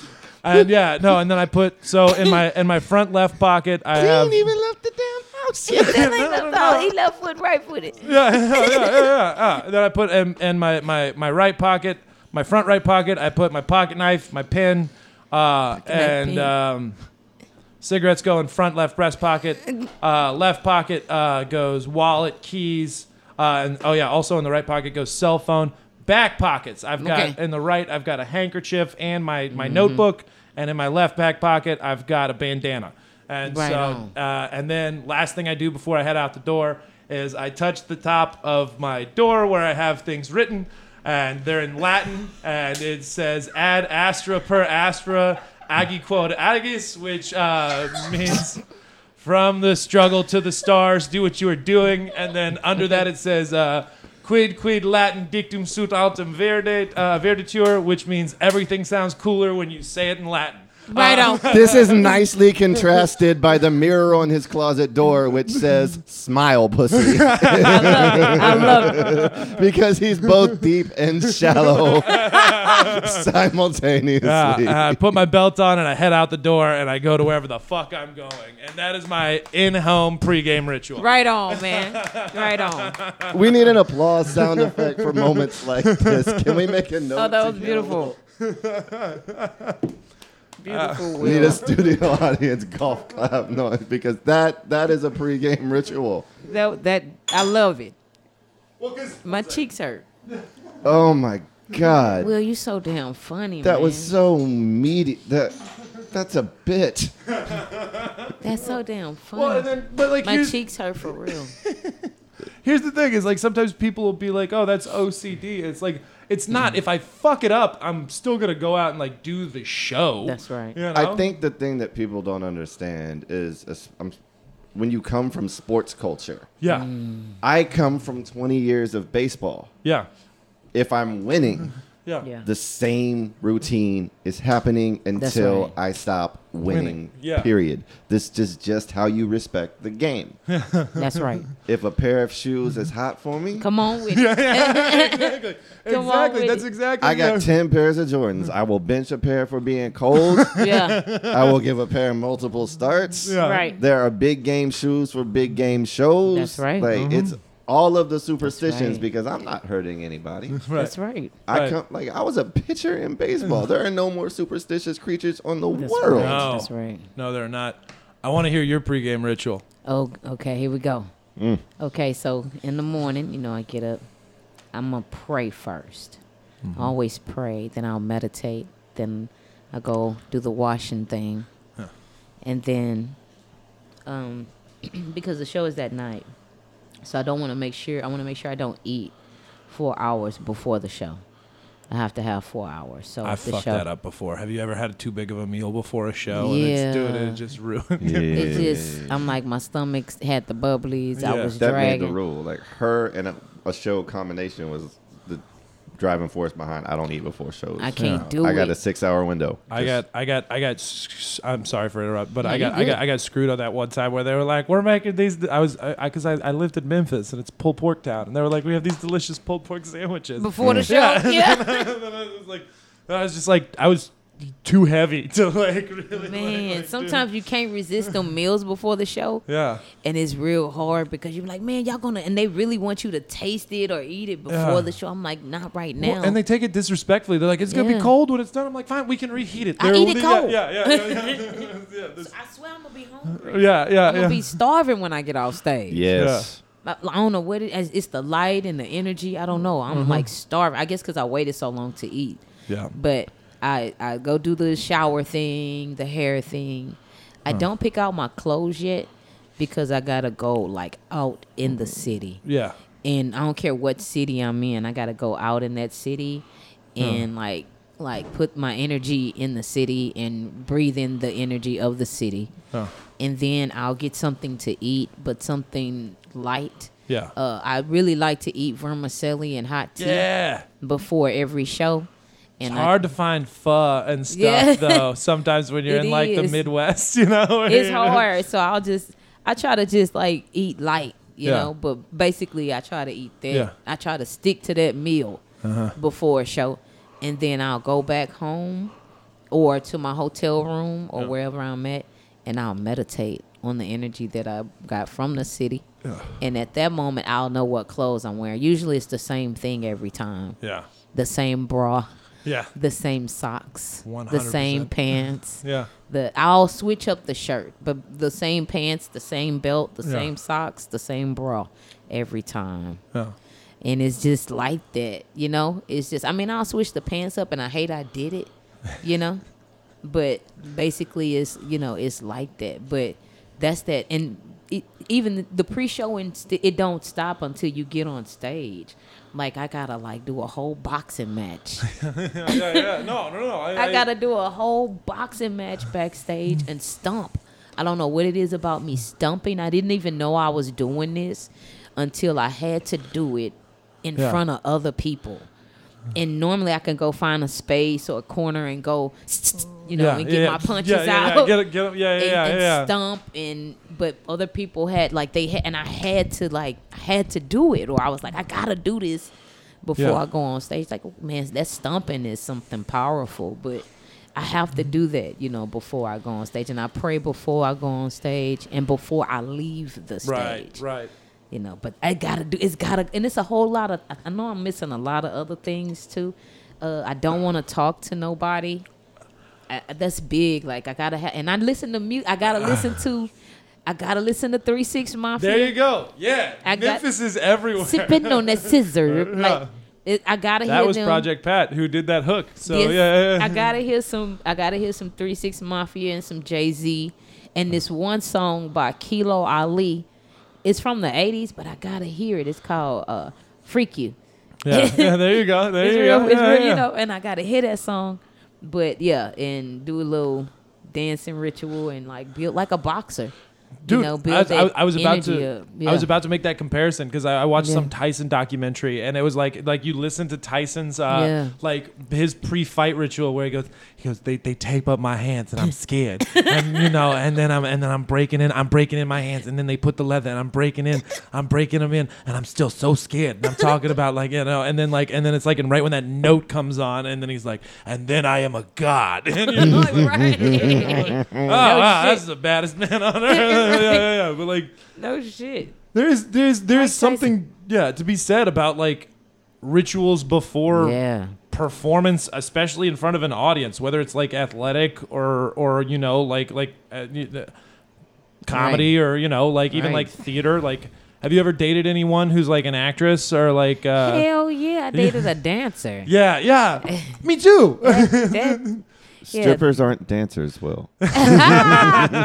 And yeah, no, and then I put so in my in my front left pocket I he have. He ain't even left the damn house. He left, no, he left foot, right footed. Yeah, yeah, yeah, yeah. Uh, then I put in, in my, my my right pocket, my front right pocket. I put my pocket knife, my pin, uh, and pin. Um, cigarettes go in front left breast pocket. Uh, left pocket uh, goes wallet, keys, uh, and oh yeah, also in the right pocket goes cell phone. Back pockets. I've got okay. in the right, I've got a handkerchief and my, my mm-hmm. notebook, and in my left back pocket, I've got a bandana. And right so, uh, and then last thing I do before I head out the door is I touch the top of my door where I have things written, and they're in Latin, and it says "ad astra per astra agi quod agis," which uh, means. From the struggle to the stars, do what you are doing. And then under that it says, uh, quid quid Latin dictum sunt altum verde, uh, verditur, which means everything sounds cooler when you say it in Latin. Right um, on. This is nicely contrasted by the mirror on his closet door, which says, smile, pussy. I love it. I love it. Because he's both deep and shallow simultaneously. Yeah, I put my belt on and I head out the door and I go to wherever the fuck I'm going. And that is my in-home pregame ritual. Right on, man. Right on. We need an applause sound effect for moments like this. Can we make a note? Oh, that was beautiful. Beautiful. Uh, we need a studio audience golf clap noise because that that is a pregame ritual. That that I love it. Well, my cheeks hurt. Oh my God. Will, you so damn funny, that man. That was so meaty. That that's a bit. That's so damn funny. Well, and then, but like my cheeks hurt for real. Here's the thing: is like sometimes people will be like, "Oh, that's O C D." It's like. It's not, if I fuck it up, I'm still going to go out and, like, do the show. That's right. You know? I think the thing that people don't understand is uh, um, when you come from sports culture. Yeah. Mm. I come from twenty years of baseball. Yeah. If I'm winning, yeah. Yeah. the same routine is happening until right. I stop winning, winning. Yeah. period. This is just how you respect the game. That's right. If a pair of shoes is hot for me. Come on with it. Yeah, yeah, exactly. Exactly. That's exactly. I got no. ten pairs of Jordans. I will bench a pair for being cold. Yeah. I will give a pair multiple starts. Yeah. Right. There are big game shoes for big game shows. That's right. Like mm-hmm. it's all of the superstitions right. because I'm not hurting anybody. That's right. That's right. I right. come like I was a pitcher in baseball. There are no more superstitious creatures on the That's world. Right. No. That's right. No, there are not. I want to hear your pregame ritual. Oh, okay. Here we go. Mm. Okay, so in the morning, you know, I get up. I'm gonna pray first. Mm-hmm. I always pray. Then I'll meditate. Then I go do the washing thing, huh. and then um, because the show is that night. So I don't want to make sure, I want to make sure I don't eat four hours before the show. I have to have four hours. So I fucked show, that up before. Have you ever had too big of a meal before a show? Yeah. And it's doing it, it just ruined yeah. it. It just, I'm like, my stomach had the bubblies. Yeah. I was that dragging. That made the rule. Like her and a, a show combination was the driving force behind I don't eat before shows. I can't no. do I it. I got a six hour window. I just got, I got, I got, I'm sorry for interrupt, but no, I got, I got, I got screwed on that one time where they were like, we're making these, I was, I, because I, I, I lived in Memphis and it's pulled pork town. And they were like, we have these delicious pulled pork sandwiches. Before mm. the show? Yeah. yeah. And then I, then I was like, I was just like, I was too heavy to like really. Man, like, like, sometimes dude. you can't resist them meals before the show. Yeah. And it's real hard because you're like, man, y'all gonna, and they really want you to taste it or eat it before yeah. the show. I'm like, not right now. Well, and they take it disrespectfully. They're like, it's yeah. gonna be cold when it's done. I'm like, fine, we can reheat it. They're, I eat it cold. Yeah, yeah. yeah, yeah, yeah, yeah this. I swear I'm gonna be hungry. Yeah, yeah. I'm gonna yeah. be starving when I get off stage. Yes. Yeah. I don't know what it is. It's the light and the energy. I don't know. I'm mm-hmm. like starving. I guess because I waited so long to eat. Yeah. But I, I go do the shower thing, the hair thing. I huh. don't pick out my clothes yet because I got to go like out in the city. Yeah. And I don't care what city I'm in. I got to go out in that city and huh. like like put my energy in the city and breathe in the energy of the city. Huh. And then I'll get something to eat, but something light. Yeah. Uh, I really like to eat vermicelli and hot tea yeah. before every show. And it's I, hard to find pho and stuff, yeah. though, sometimes when you're in, like, is. the Midwest, you know? It's hard, so I'll just, I try to just, like, eat light, you yeah. know? But basically, I try to eat that. Yeah. I try to stick to that meal uh-huh. before a show, and then I'll go back home or to my hotel room or yeah. wherever I'm at, and I'll meditate on the energy that I got from the city. Yeah. And at that moment, I'll know what clothes I'm wearing. Usually, it's the same thing every time. Yeah. The same bra. Yeah. The same socks. one hundred percent. The same pants. Yeah. The I'll switch up the shirt, but the same pants, the same belt, the yeah. same socks, the same bra every time. Yeah. And it's just like that, you know? It's just, I mean, I'll switch the pants up and I hate I did it, you know? But basically it's, you know, it's like that. But that's that. And it, even the pre-show, st- it don't stop until you get on stage. Like, I gotta, like, do a whole boxing match. yeah, yeah, yeah. No, no, no. I, I, I gotta do a whole boxing match backstage and stomp. I don't know what it is about me stomping. I didn't even know I was doing this until I had to do it in yeah. front of other people. And normally I can go find a space or a corner and go, you know, yeah, and get yeah, my punches yeah, yeah, out. Yeah, yeah, get, get, yeah, and, yeah, and yeah. stomp. And but other people had like they had, and I had to like I had to do it, or I was like, I gotta do this before yeah. I go on stage. Like, man, that stomping is something powerful, but I have to do that, you know, before I go on stage. And I pray before I go on stage and before I leave the stage. Right, right. You know, but I gotta do. It's gotta, and it's a whole lot of. I know I'm missing a lot of other things too. Uh, I don't want to talk to nobody. I, that's big. Like I gotta have, and I listen to music. I gotta listen to. I gotta listen to three six Mafia. There you go. Yeah, I Memphis got, is everywhere. Sipping on that scissor. Like it, I gotta that hear. That was them. Project Pat who did that hook. So yes, yeah, yeah. I gotta hear some. I gotta hear some three six Mafia and some Jay-Z, and this one song by Kilo Ali. It's from the eighties, but I gotta hear it. It's called uh, "Freak You." Yeah. yeah, there you go. There it's you real, go. It's yeah, real, yeah. You know, and I gotta hear that song. But yeah, and do a little dancing ritual and like build like a boxer. Dude, you know, build I, was, that I was about to. Up. Yeah. I was about to make that comparison because I, I watched yeah. some Tyson documentary, and it was like like you listen to Tyson's uh, yeah. like his pre-fight ritual where he goes. He goes, they, they tape up my hands and I'm scared, and you know, and then I'm and then I'm breaking in, I'm breaking in my hands, and then they put the leather and I'm breaking in, I'm breaking them in, and I'm still so scared. And I'm talking about like you know, and then like and then it's like and right when that note comes on, and then he's like, and then I am a god. And you're like, right. like, oh, no wow, shit. That's the baddest man on earth. yeah, yeah, yeah, but like, no shit. There's there's there's something yeah to be said about like rituals before. Yeah. Performance, especially in front of an audience, whether it's like athletic or or you know like like uh, comedy right. or you know like even right. like theater. Like, have you ever dated anyone who's like an actress or like uh, hell yeah I dated yeah. a dancer. Yeah yeah me too. that, that, strippers yeah. aren't dancers, Will. Right.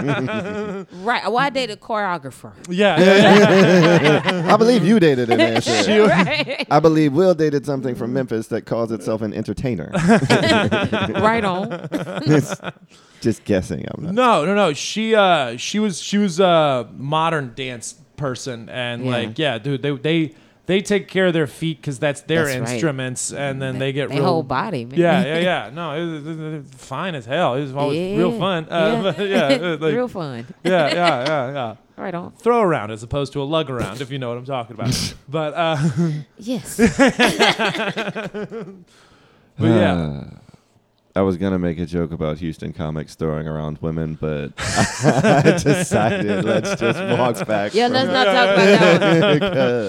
Well, I dated a choreographer. Yeah. yeah, yeah. I believe you dated a dancer. Right. I believe Will dated something from Memphis that calls itself an entertainer. Right on. Just guessing. I'm not. No, no, no. She, uh, she was, she was a modern dance person, and yeah. like, yeah, dude, they, they. They take care of their feet because that's their that's instruments, right. and then they, they get their real, whole body. Man. Yeah, yeah, yeah. No, it was, it was fine as hell. It was always yeah. real fun. Uh, yeah, yeah like, real fun. Yeah, yeah, yeah, yeah. Right on. Throw around as opposed to a lug around, if you know what I'm talking about. But uh, yes. But yeah. Uh. I was going to make a joke about Houston comics throwing around women, but I decided let's just walk back. Yeah, let's not talk about that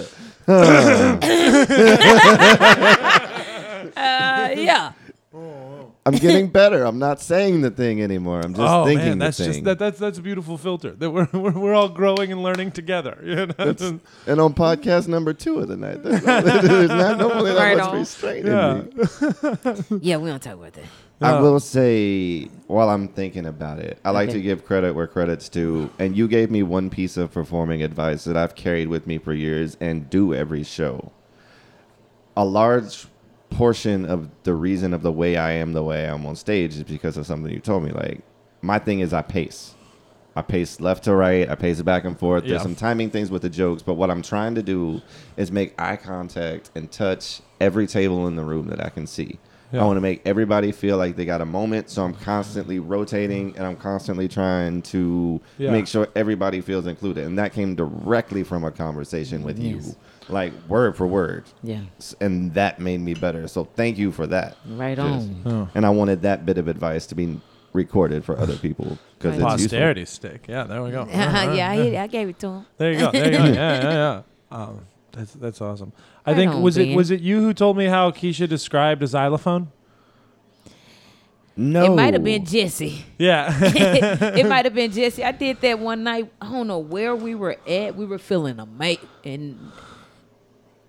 one. uh, yeah. I'm getting better. I'm not saying the thing anymore. I'm just oh, thinking man, that's the thing. Just, that, that's, that's a beautiful filter. That we're, we're, we're all growing and learning together. You know? That's, and on podcast number two of the night, there's not nobody that was restraining me. Yeah, we don't talk about that. I will say, while I'm thinking about it, I like okay. to give credit where credit's due. And you gave me one piece of performing advice that I've carried with me for years and do every show. A large portion of the reason of the way I am the way I'm on stage is because of something you told me. Like, my thing is I pace. I pace left to right. I pace back and forth. There's yeah. some timing things with the jokes, but what I'm trying to do is make eye contact and touch every table in the room that I can see. Yeah. I want to make everybody feel like they got a moment, so I'm constantly rotating and I'm constantly trying to yeah. make sure everybody feels included. And that came directly from a conversation with yes. you, like word for word. Yeah. And that made me better. So thank you for that. Right Just, on. Oh. And I wanted that bit of advice to be recorded for other people because right. it's posterity useful. Stick. Yeah, there we go. Uh-huh. Yeah, I, I gave it to him. There you go. There you go. Yeah, yeah, yeah. Um, That's that's awesome. I, I think was it was it you who told me how Keisha described a xylophone? No, it might have been Jesse. Yeah, it might have been Jesse. I did that one night. I don't know where we were at. We were feeling a mate, and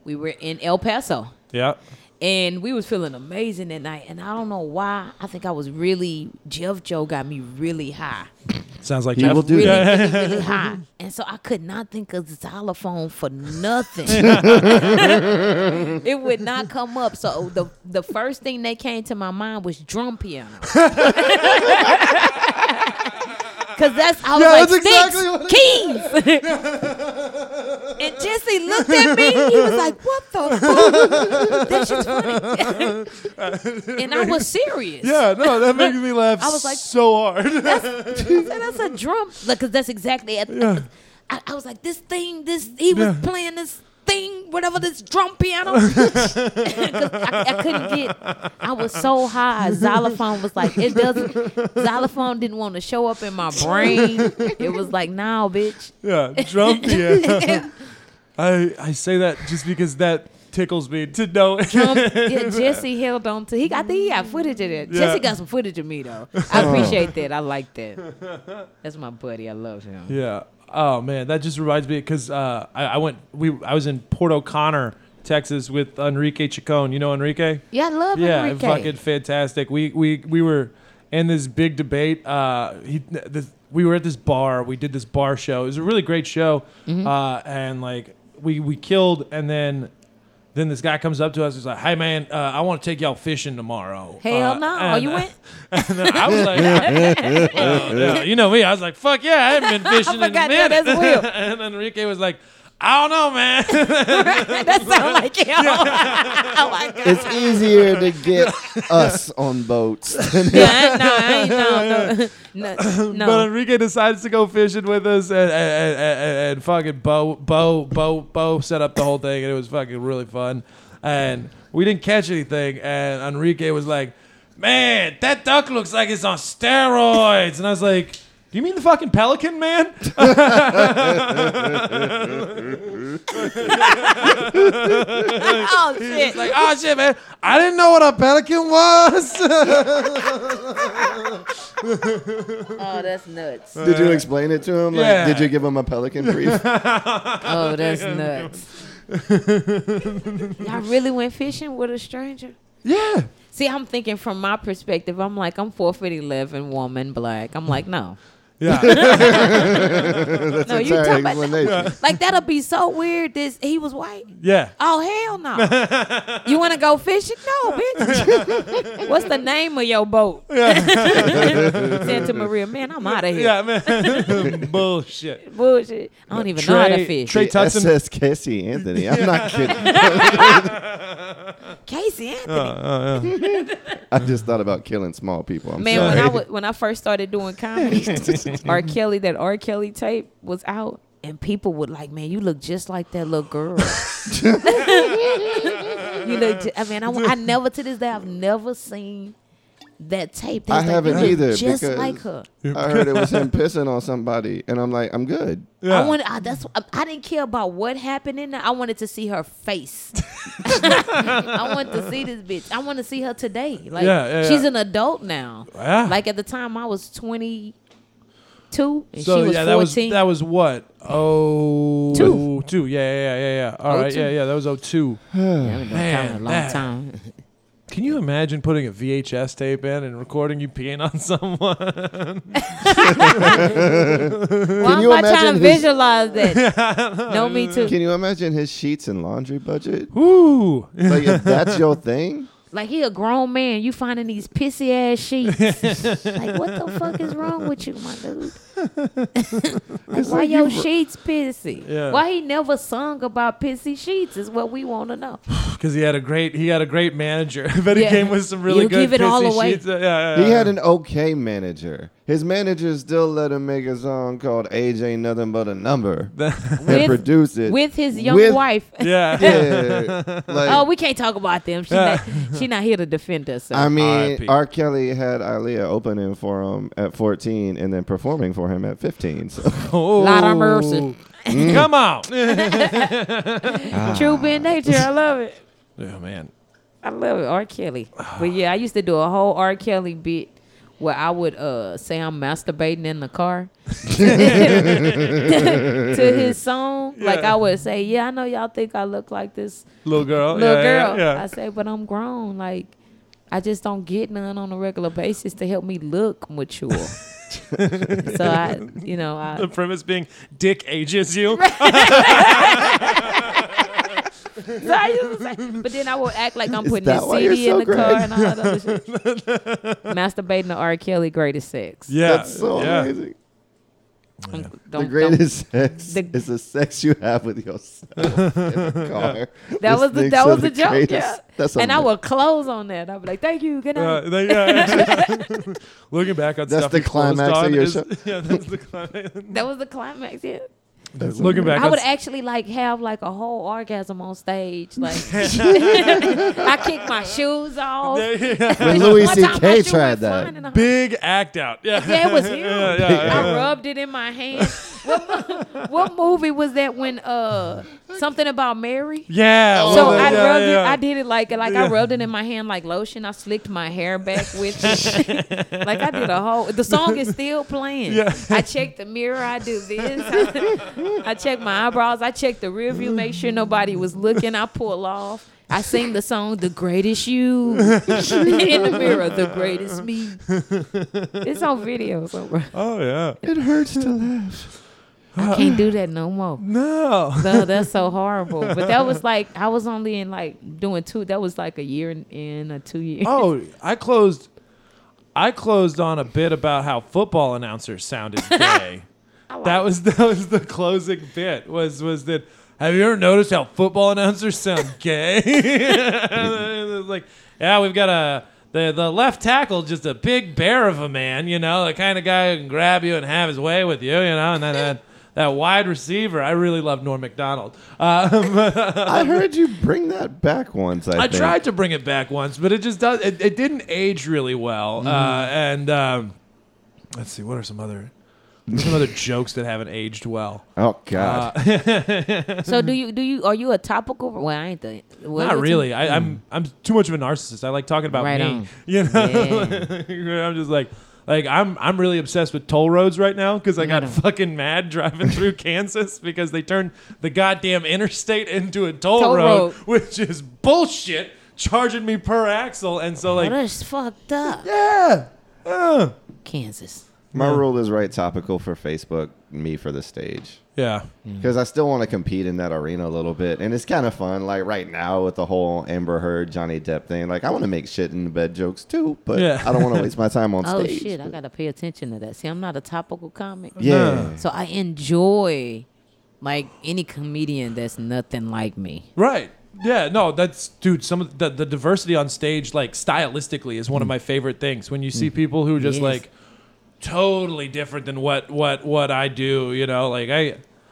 we were in El Paso. Yeah, and we was feeling amazing that night. And I don't know why. I think I was really Jeff Joe got me really high. Sounds like Jeff will do really, that. Really, really high. And so I could not think of xylophone for nothing. It would not come up. So the the first thing that came to my mind was drum piano. Because that's I was yeah, like, that's exactly six keys. And Jesse looked at me. He was like, what the fuck? That shit's funny. And I was serious. Yeah, no, that makes me laugh I was like, so hard. that's, that's a drum. Because that's exactly it. Yeah. I, I was like, this thing, this he was yeah. playing this thing, whatever, this drum piano. I, I couldn't get, I was so high. Xylophone was like, it doesn't, xylophone didn't want to show up in my brain. It was like, nah, bitch. Yeah, drum piano. I, I say that just because that tickles me to know. Drum, yeah, Jesse held on to, he got, I think he got footage of it. Yeah. Jesse got some footage of me, though. I appreciate that. I like that. That's my buddy. I love him. Yeah. Oh man, that just reminds me because uh, I, I went. We I was in Port O'Connor, Texas, with Enrique Chacon. You know Enrique? Yeah, I love yeah, Enrique. Yeah, fucking fantastic. We we we were in this big debate. Uh, he, this, we were at this bar. We did this bar show. It was a really great show, mm-hmm. uh, and like we we killed. And then then this guy comes up to us. He's like, "Hey man, uh, I want to take y'all fishing tomorrow." Hell uh, no! Oh, you went? And then I was like, well, yeah. you know me. I was like, fuck yeah, I haven't been fishing in a minute. That, and Enrique was like, I don't know, man. That sounds like him. Oh my God. It's easier to get us on boats. yeah, no, I ain't no, no, no, no. But Enrique decides to go fishing with us, and, and, and, and fucking Bo, Bo, Bo, Bo set up the whole thing, and it was fucking really fun. And we didn't catch anything, and Enrique was like, man, that duck looks like it's on steroids. And I was like, do you mean the fucking pelican, man? Oh, shit. Like, oh, shit, man. I didn't know what a pelican was. Oh, that's nuts. Did you explain it to him? Like, yeah. Did you give him a pelican brief? Oh, that's nuts. Y'all really went fishing with a stranger? Yeah. See, I'm thinking from my perspective. I'm like, I'm four foot eleven, woman, black. I'm like, no. Yeah. That's no, you talking about that. Like that'll be so weird. This he was white. Yeah. Oh hell no. You want to go fishing? No, bitch. What's the name of your boat? Yeah. Santa Maria. Man, I'm out of here. Yeah, man. Bullshit. Bullshit. I don't even Trey, know how to fish. Trey Tutson says Casey Anthony. I'm not kidding. Casey Anthony. Uh, uh, yeah. I just thought about killing small people. I'm man, sorry. when I w- when I first started doing comedy. R. Kelly, that R. Kelly tape was out, and people would like, man, you look just like that little girl. You look. J- I mean, I, I never to this day I've never seen that tape. That's I like, haven't either. Just like her. I heard it was him pissing on somebody, and I'm like, I'm good. Yeah. I wanted. I, that's. I, I didn't care about what happened in there. I wanted to see her face. I wanted to see this bitch. I want to see her today. Like yeah, yeah, she's yeah. an adult now. Yeah. Like at the time I was twenty. Two, and so she was yeah, that was that was what oh two, two, yeah, yeah, yeah, yeah. All oh, right, two. yeah, yeah, that was oh two. Yeah, man, a long that. time. Can you imagine putting a V H S tape in and recording you peeing on someone? Well, I'm not trying to visualize that. No, me too. Can you imagine his sheets and laundry budget? Ooh, like if that's your thing. Like, he a grown man. You finding these pissy-ass sheets. Like, what the fuck is wrong with you, my dude? Like, why like your you sheets pissy? Yeah. Why he never sung about pissy sheets is what we want to know. Because he had a great he had a great manager. But yeah. he came with some really you good give it pissy all away. sheets. Yeah, yeah, yeah. He had an okay manager. His manager still let him make a song called Age Ain't Nothing But a Number and with, produce it. With his young with, wife. Yeah. yeah like, oh, we can't talk about them. She yeah. not, she not here to defend us. So. I mean, R. R. Kelly had Aaliyah opening for him at fourteen and then performing for him at fifteen. So. Oh. Lot of mercy. Mm. Come on. ah. True Ben nature. I love it. Yeah, man. I love it. R. Kelly. But yeah, I used to do a whole R. Kelly bit. Where I would uh, say I'm masturbating in the car to his song. Yeah. Like I would say, yeah, I know y'all think I look like this little girl. Little yeah, girl. Yeah, yeah. I say, but I'm grown. Like I just don't get none on a regular basis to help me look mature. So I, you know, I, the premise being dick ages you. So I used to say, but then I would act like I'm putting this C D so in the great? car and all that other shit. Masturbating to R. Kelly, greatest sex. Yeah. That's so yeah. amazing. Yeah. Don't, don't, the greatest don't, sex the, is the sex you have with yourself in the car. Yeah. That was the, that was the, the joke. Greatest, yeah. That's and I would close on that. I'd be like, "Thank you, good night." Uh, they, yeah. Looking back on that's stuff the climax of your is, show. Yeah, that's the climax. That was the climax. Yeah. That's Looking amazing. back, I would actually like have like a whole orgasm on stage. Like, I kicked my shoes off. When Louis C K tried that, big act out. Yeah, that was huge. Yeah, yeah, yeah, I yeah. rubbed it in my hand. what, what movie was that? When uh, something about Mary. Yeah. So well, I yeah, rubbed yeah. it. I did it like like yeah. I rubbed it in my hand like lotion. I slicked my hair back with it. Like I did a whole. The song is still playing. Yeah. I checked the mirror. I do this. I, I checked my eyebrows. I checked the rear view, make sure nobody was looking. I pull off. I sing the song, The Greatest You. In the mirror, The Greatest Me. It's on video somewhere. Oh, yeah. It hurts to laugh. I can't do that no more. No. So that's so horrible. But that was like, I was only in like doing two. That was like a year in, in a two years. Oh, I closed. I closed on a bit about how football announcers sounded gay. That was that was the closing bit. Was was that? Have you ever noticed how football announcers sound gay? Like, yeah, we've got a the the left tackle, just a big bear of a man, you know, the kind of guy who can grab you and have his way with you, you know, and then that, that wide receiver. I really love Norm Macdonald. Um, I heard you bring that back once. I, I think. tried to bring it back once, but it just does. It, it didn't age really well. Mm. Uh, and um, let's see, what are some other. Some other jokes that haven't aged well. Oh God! Uh, so do you? Do you? Are you a topical? Well, I ain't the. Not really. You? I, I'm. I'm too much of a narcissist. I like talking about right me. On. You know, yeah. I'm just like, like I'm. I'm really obsessed with toll roads right now because I got no. fucking mad driving through Kansas because they turned the goddamn interstate into a toll, toll road, road, which is bullshit. Charging me per axle, and so like, that's fucked up. Yeah. Uh. Kansas. My yeah. rule is right topical for Facebook, me for the stage. Yeah. Because I still want to compete in that arena a little bit. And it's kind of fun. Like right now with the whole Amber Heard, Johnny Depp thing. Like I want to make shit in the bed jokes too, but yeah. I don't want to waste my time on oh, stage. Oh shit, but I got to pay attention to that. See, I'm not a topical comic. Yeah. No. So I enjoy like any comedian that's nothing like me. Right. Yeah, no, that's, dude, some of the, the diversity on stage, like stylistically is one mm. of my favorite things. When you see mm. people who just yes. like, totally different than what, what, what I do, you know. Like I,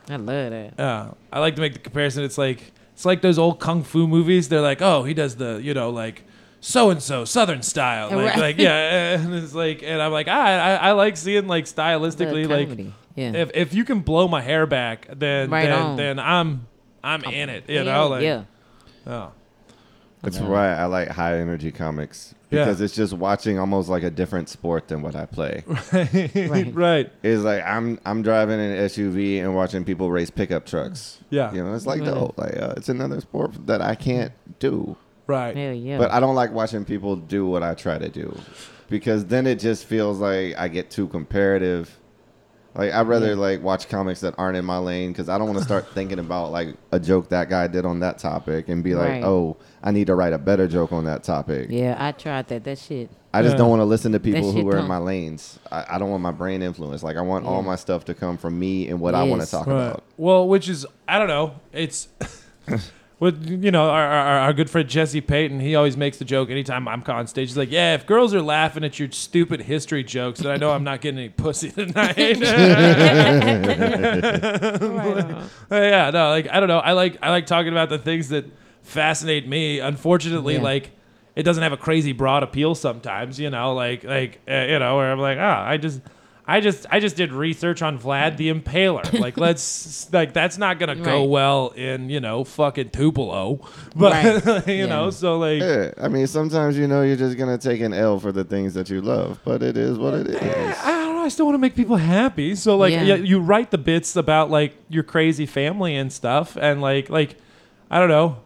I love that. Uh, I like to make the comparison. It's like it's like those old kung fu movies. They're like, oh, he does the, you know, like so and so Southern style, like, right. like yeah. And it's like, and I'm like, I, I, I like seeing like stylistically, like yeah. if if you can blow my hair back, then right then, then I'm I'm in it, you know. Like, yeah. Oh. That's why I like high energy comics because yeah. it's just watching almost like a different sport than what I play. Right, right. right. It's like I'm I'm driving an S U V and watching people race pickup trucks. Yeah, you know, it's like dope. Right. Like uh, it's another sport that I can't do. Right. Yeah, yeah. But I don't like watching people do what I try to do because then it just feels like I get too comparative. Like I'd rather yeah. like watch comics that aren't in my lane because I don't want to start thinking about like a joke that guy did on that topic and be like, right. oh, I need to write a better joke on that topic. Yeah, I tried that. That shit. I just yeah. don't want to listen to people who are don't. in my lanes. I, I don't want my brain influence. Like I want yeah. all my stuff to come from me and what yes. I want to talk right. about. Well, which is I don't know. It's. With, you know, our, our our good friend Jesse Payton, he always makes the joke anytime I'm on stage. He's like, yeah, if girls are laughing at your stupid history jokes, then I know I'm not getting any pussy tonight. Right yeah, no, like, I don't know. I like I like talking about the things that fascinate me. Unfortunately, yeah. like, it doesn't have a crazy broad appeal sometimes, you know, like, like uh, you know, where I'm like, ah, oh, I just... I just I just did research on Vlad the Impaler. Like let's like that's not gonna right. go well in, you know, fucking Tupelo. But right. you yeah. know, so like yeah. I mean sometimes you know you're just gonna take an L for the things that you love, but it is what it is. I don't know, I still wanna make people happy. So like yeah. you, you write the bits about like your crazy family and stuff and like like I don't know.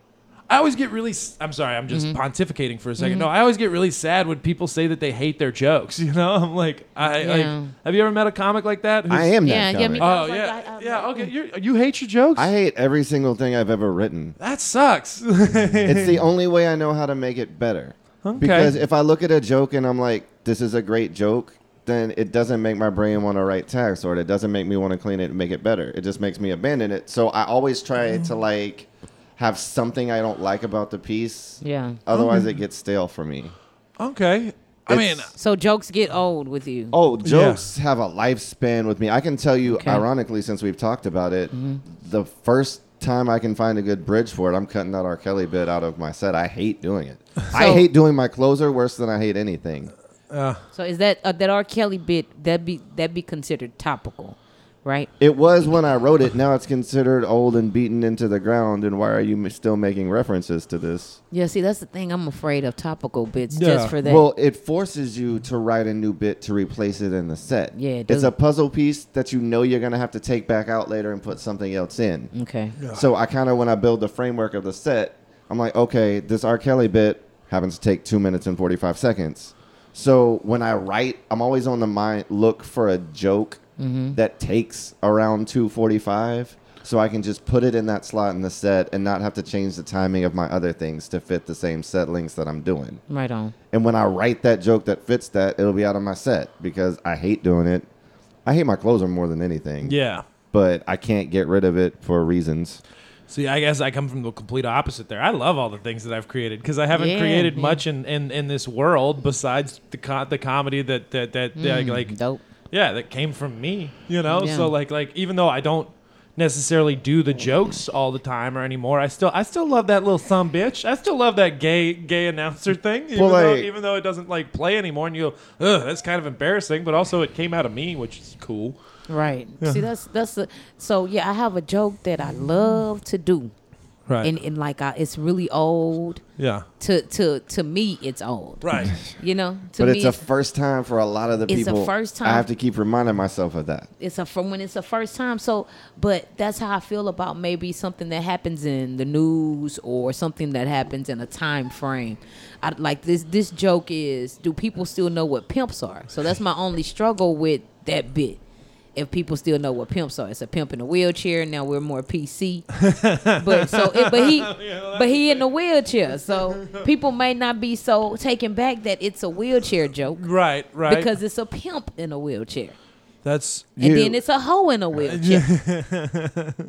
I always get really... I'm sorry, I'm just mm-hmm. pontificating for a second. Mm-hmm. No, I always get really sad when people say that they hate their jokes, you know? I'm like... I yeah. like, have you ever met a comic like that? I am yeah, that comic. Yeah, oh, yeah. Like, I, I, yeah, okay. You're, you hate your jokes? I hate every single thing I've ever written. That sucks. It's the only way I know how to make it better. Okay. Because if I look at a joke and I'm like, this is a great joke, then it doesn't make my brain want to write tax, or it doesn't make me want to clean it and make it better. It just makes me abandon it. So I always try mm-hmm. to like have something I don't like about the piece. Yeah. Otherwise mm-hmm. it gets stale for me. Okay. It's, I mean, so jokes get old with you. Oh, jokes yeah. have a lifespan with me. I can tell you, okay. ironically, since we've talked about it, mm-hmm. the first time I can find a good bridge for it, I'm cutting that R. Kelly bit out of my set. I hate doing it. So, I hate doing my closer worse than I hate anything. Uh, so is that uh, that R. Kelly bit that be that be considered topical, right? It was when I wrote it. Now it's considered old and beaten into the ground. And why are you still making references to this? Yeah, see, that's the thing. I'm afraid of topical bits yeah. just for that. Well, it forces you to write a new bit to replace it in the set. Yeah, it does. It's a puzzle piece that you know you're going to have to take back out later and put something else in. Okay. Yeah. So I kind of, when I build the framework of the set, I'm like, okay, this R. Kelly bit happens to take two minutes and forty-five seconds. So when I write, I'm always on the mind, look for a joke Mm-hmm. that takes around two forty-five, so I can just put it in that slot in the set and not have to change the timing of my other things to fit the same set links that I'm doing. Right on. And when I write that joke that fits that, it'll be out of my set because I hate doing it. I hate my closer more than anything. Yeah. But I can't get rid of it for reasons. See, I guess I come from the complete opposite there. I love all the things that I've created because I haven't yeah, created yeah. much in, in, in this world besides the co- the comedy that that that, mm, that like dope. Yeah, that came from me, you know? Yeah. So like like even though I don't necessarily do the jokes all the time or anymore, I still I still love that little son bitch. I still love that gay gay announcer thing. Even, well, like, though, even though it doesn't like play anymore and you go, ugh, that's kind of embarrassing, but also it came out of me, which is cool. Right. Yeah. See that's that's a, so yeah, I have a joke that I love to do. Right. And and like I, it's really old. Yeah. To to to me, it's old. Right. You know. To but me, it's a first time for a lot of the it's people. It's a first time. I have to keep reminding myself of that. It's a from when it's a first time. So, but that's how I feel about maybe something that happens in the news or something that happens in a time frame. I, like this this joke is: do people still know what pimps are? So that's my only struggle with that bit. If people still know what pimps are, it's a pimp in a wheelchair. Now we're more P C, but so it, but he yeah, well, but he in a wheelchair, so people may not be so taken back that it's a wheelchair joke, right? Right, because it's a pimp in a wheelchair. That's and you. Then it's a hoe in a wheelchair.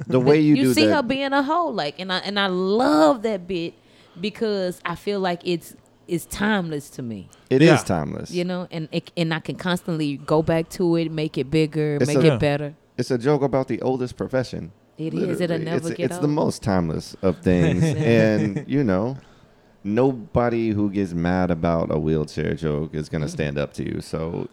The way you, you do see that. Her being a hoe, like and I and I love that bit because I feel like it's. It's timeless to me. It yeah. is timeless. You know, and it, and I can constantly go back to it, make it bigger, it's make a, it better. It's a joke about the oldest profession. It literally. Is. It'll never it's, get it's old. It's the most timeless of things. And, you know, nobody who gets mad about a wheelchair joke is going to stand up to you. So.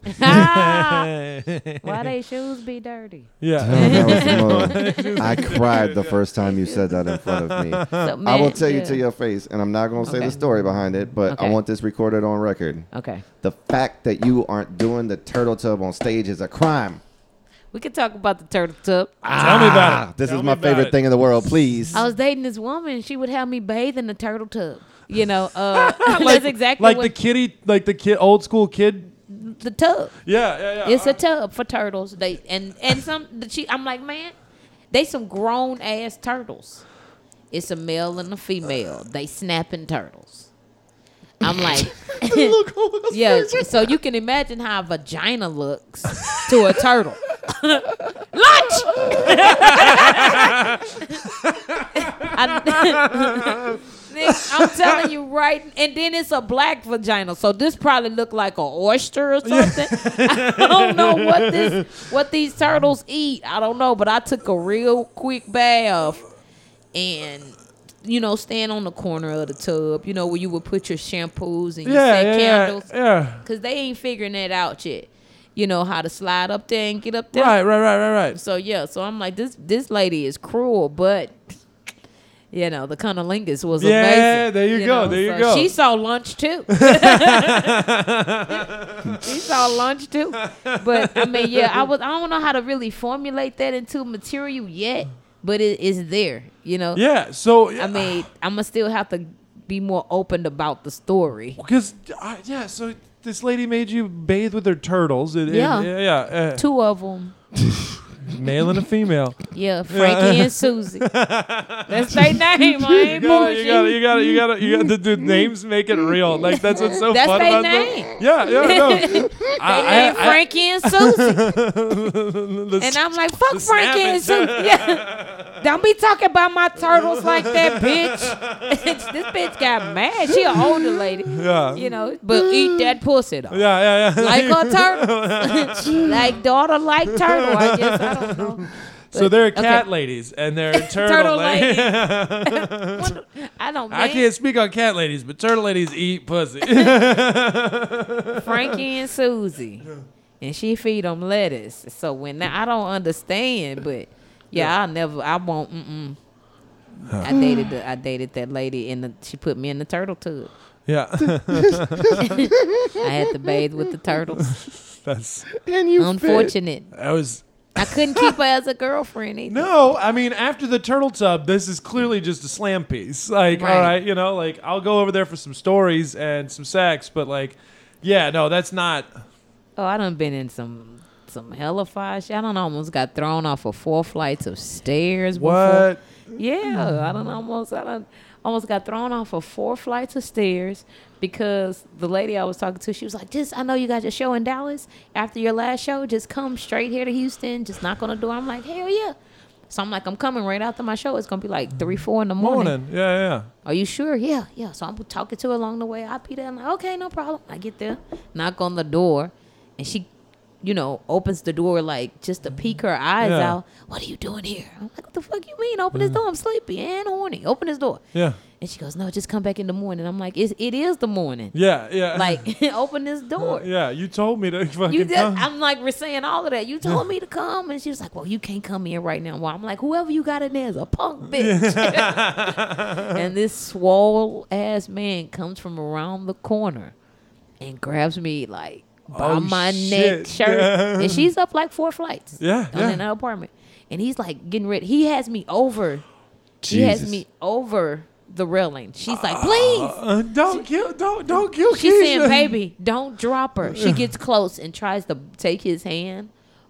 Why they shoes be dirty? Yeah. Oh, that was the most, I cried the first time you said that in front of me. So, man, I will tell yeah. you to your face, and I'm not going to say okay. the story behind it, but okay. I want this recorded on record. Okay. The fact that you aren't doing the turtle tub on stage is a crime. We could talk about the turtle tub. Ah, Tell me about it. This Tell is my favorite it. Thing in the world, please. I was dating this woman. She would have me bathe in the turtle tub. You know, uh, like, that's exactly like what the kiddie, like the kid, old school kid. The tub. Yeah, yeah, yeah. It's a tub for turtles. They and and some. She, I'm like, man, they some grown ass turtles. It's a male and a female. They snapping turtles. I'm like, yeah. So you can imagine how a vagina looks to a turtle. Lunch. I, I'm telling you right, and then it's a black vagina, so this probably looked like an oyster or something. I don't know what this, what these turtles eat. I don't know, but I took a real quick bath, and. You know, stand on the corner of the tub, you know, where you would put your shampoos and your yeah, yeah, candles. Yeah. Because they ain't figuring that out yet. You know, how to slide up there and get up there. Right, right, right, right, right. So, yeah. So, I'm like, this this lady is cruel, but, you know, the cunnilingus was yeah, amazing. Yeah, there you, you go. Know? There so you go. She saw lunch, too. She saw lunch, too. But, I mean, yeah, I was. I don't know how to really formulate that into material yet. But it is there, you know? Yeah, so... Yeah. I mean, I'm going to still have to be more open about the story. Because, uh, yeah, so this lady made you bathe with her turtles. And, yeah. And, yeah, yeah. Uh, Two of them. male and a female. Yeah, Frankie and Susie. That's their name. I ain't you got you got you got you got you got the, the names make it real. Like that's what's so that's fun about that. Yeah, yeah, no. I, I, I, Frankie and Susie. And I'm like, fuck Frankie and Susie. Yeah. Don't be talking about my turtles like that, bitch. This bitch got mad. She an older lady. Yeah. You know, but eat that pussy though. Yeah, yeah, yeah. Like a turtle. Like daughter like turtle, I guess. I don't know. But, so they're cat okay. ladies and they're turtle, turtle ladies. I don't know. I can't speak on cat ladies, but turtle ladies eat pussy. Frankie and Susie. And she feed them lettuce. So when I don't understand, but yeah, yeah. I'll never, I won't, mm-mm. Huh. I dated the, I dated that lady and the, she put me in the turtle tub. Yeah. I had to bathe with the turtles. That's and you unfortunate. Fit. I was... I couldn't keep her as a girlfriend either. No, I mean, after the turtle tub, this is clearly just a slam piece. Like, right. all right, you know, like, I'll go over there for some stories and some sex, but, like, yeah, no, that's not. Oh, I done been in some some hella fire shit. I done almost got thrown off of four flights of stairs what? before. What? Yeah, I done almost, I done almost got thrown off of four flights of stairs because the lady I was talking to, she was like, just, I know you got your show in Dallas. After your last show, just come straight here to Houston. Just knock on the door. I'm like, hell yeah. So I'm like, I'm coming right after my show. It's going to be like three, four in the morning. Morning. Yeah, yeah. Are you sure? Yeah, yeah. So I'm talking to her along the way. I'll be there. I'm like, okay, no problem. I get there, knock on the door, and she, you know, opens the door like just to peek her eyes yeah. out. What are you doing here? I'm like, what the fuck you mean? Open yeah. this door. I'm sleepy and horny. Open this door. Yeah. And she goes, no, just come back in the morning. I'm like, it's, it is the morning. Yeah, yeah. Like, open this door. Well, yeah, you told me to fucking you did, come. I'm like, we're saying all of that. You told me to come. And she was like, well, you can't come in right now. Well, I'm like, whoever you got in there is a punk bitch. And this swole-ass man comes from around the corner and grabs me, like, by oh, my shit. neck shirt. Yeah. And she's up like four flights. Yeah, yeah. In her apartment. And he's like getting ready. He has me over. Jesus. He has me over the railing. She's like, please. Uh, don't she, kill don't don't kill She's Keisha. saying, baby, don't drop her. She gets close and tries to take his hand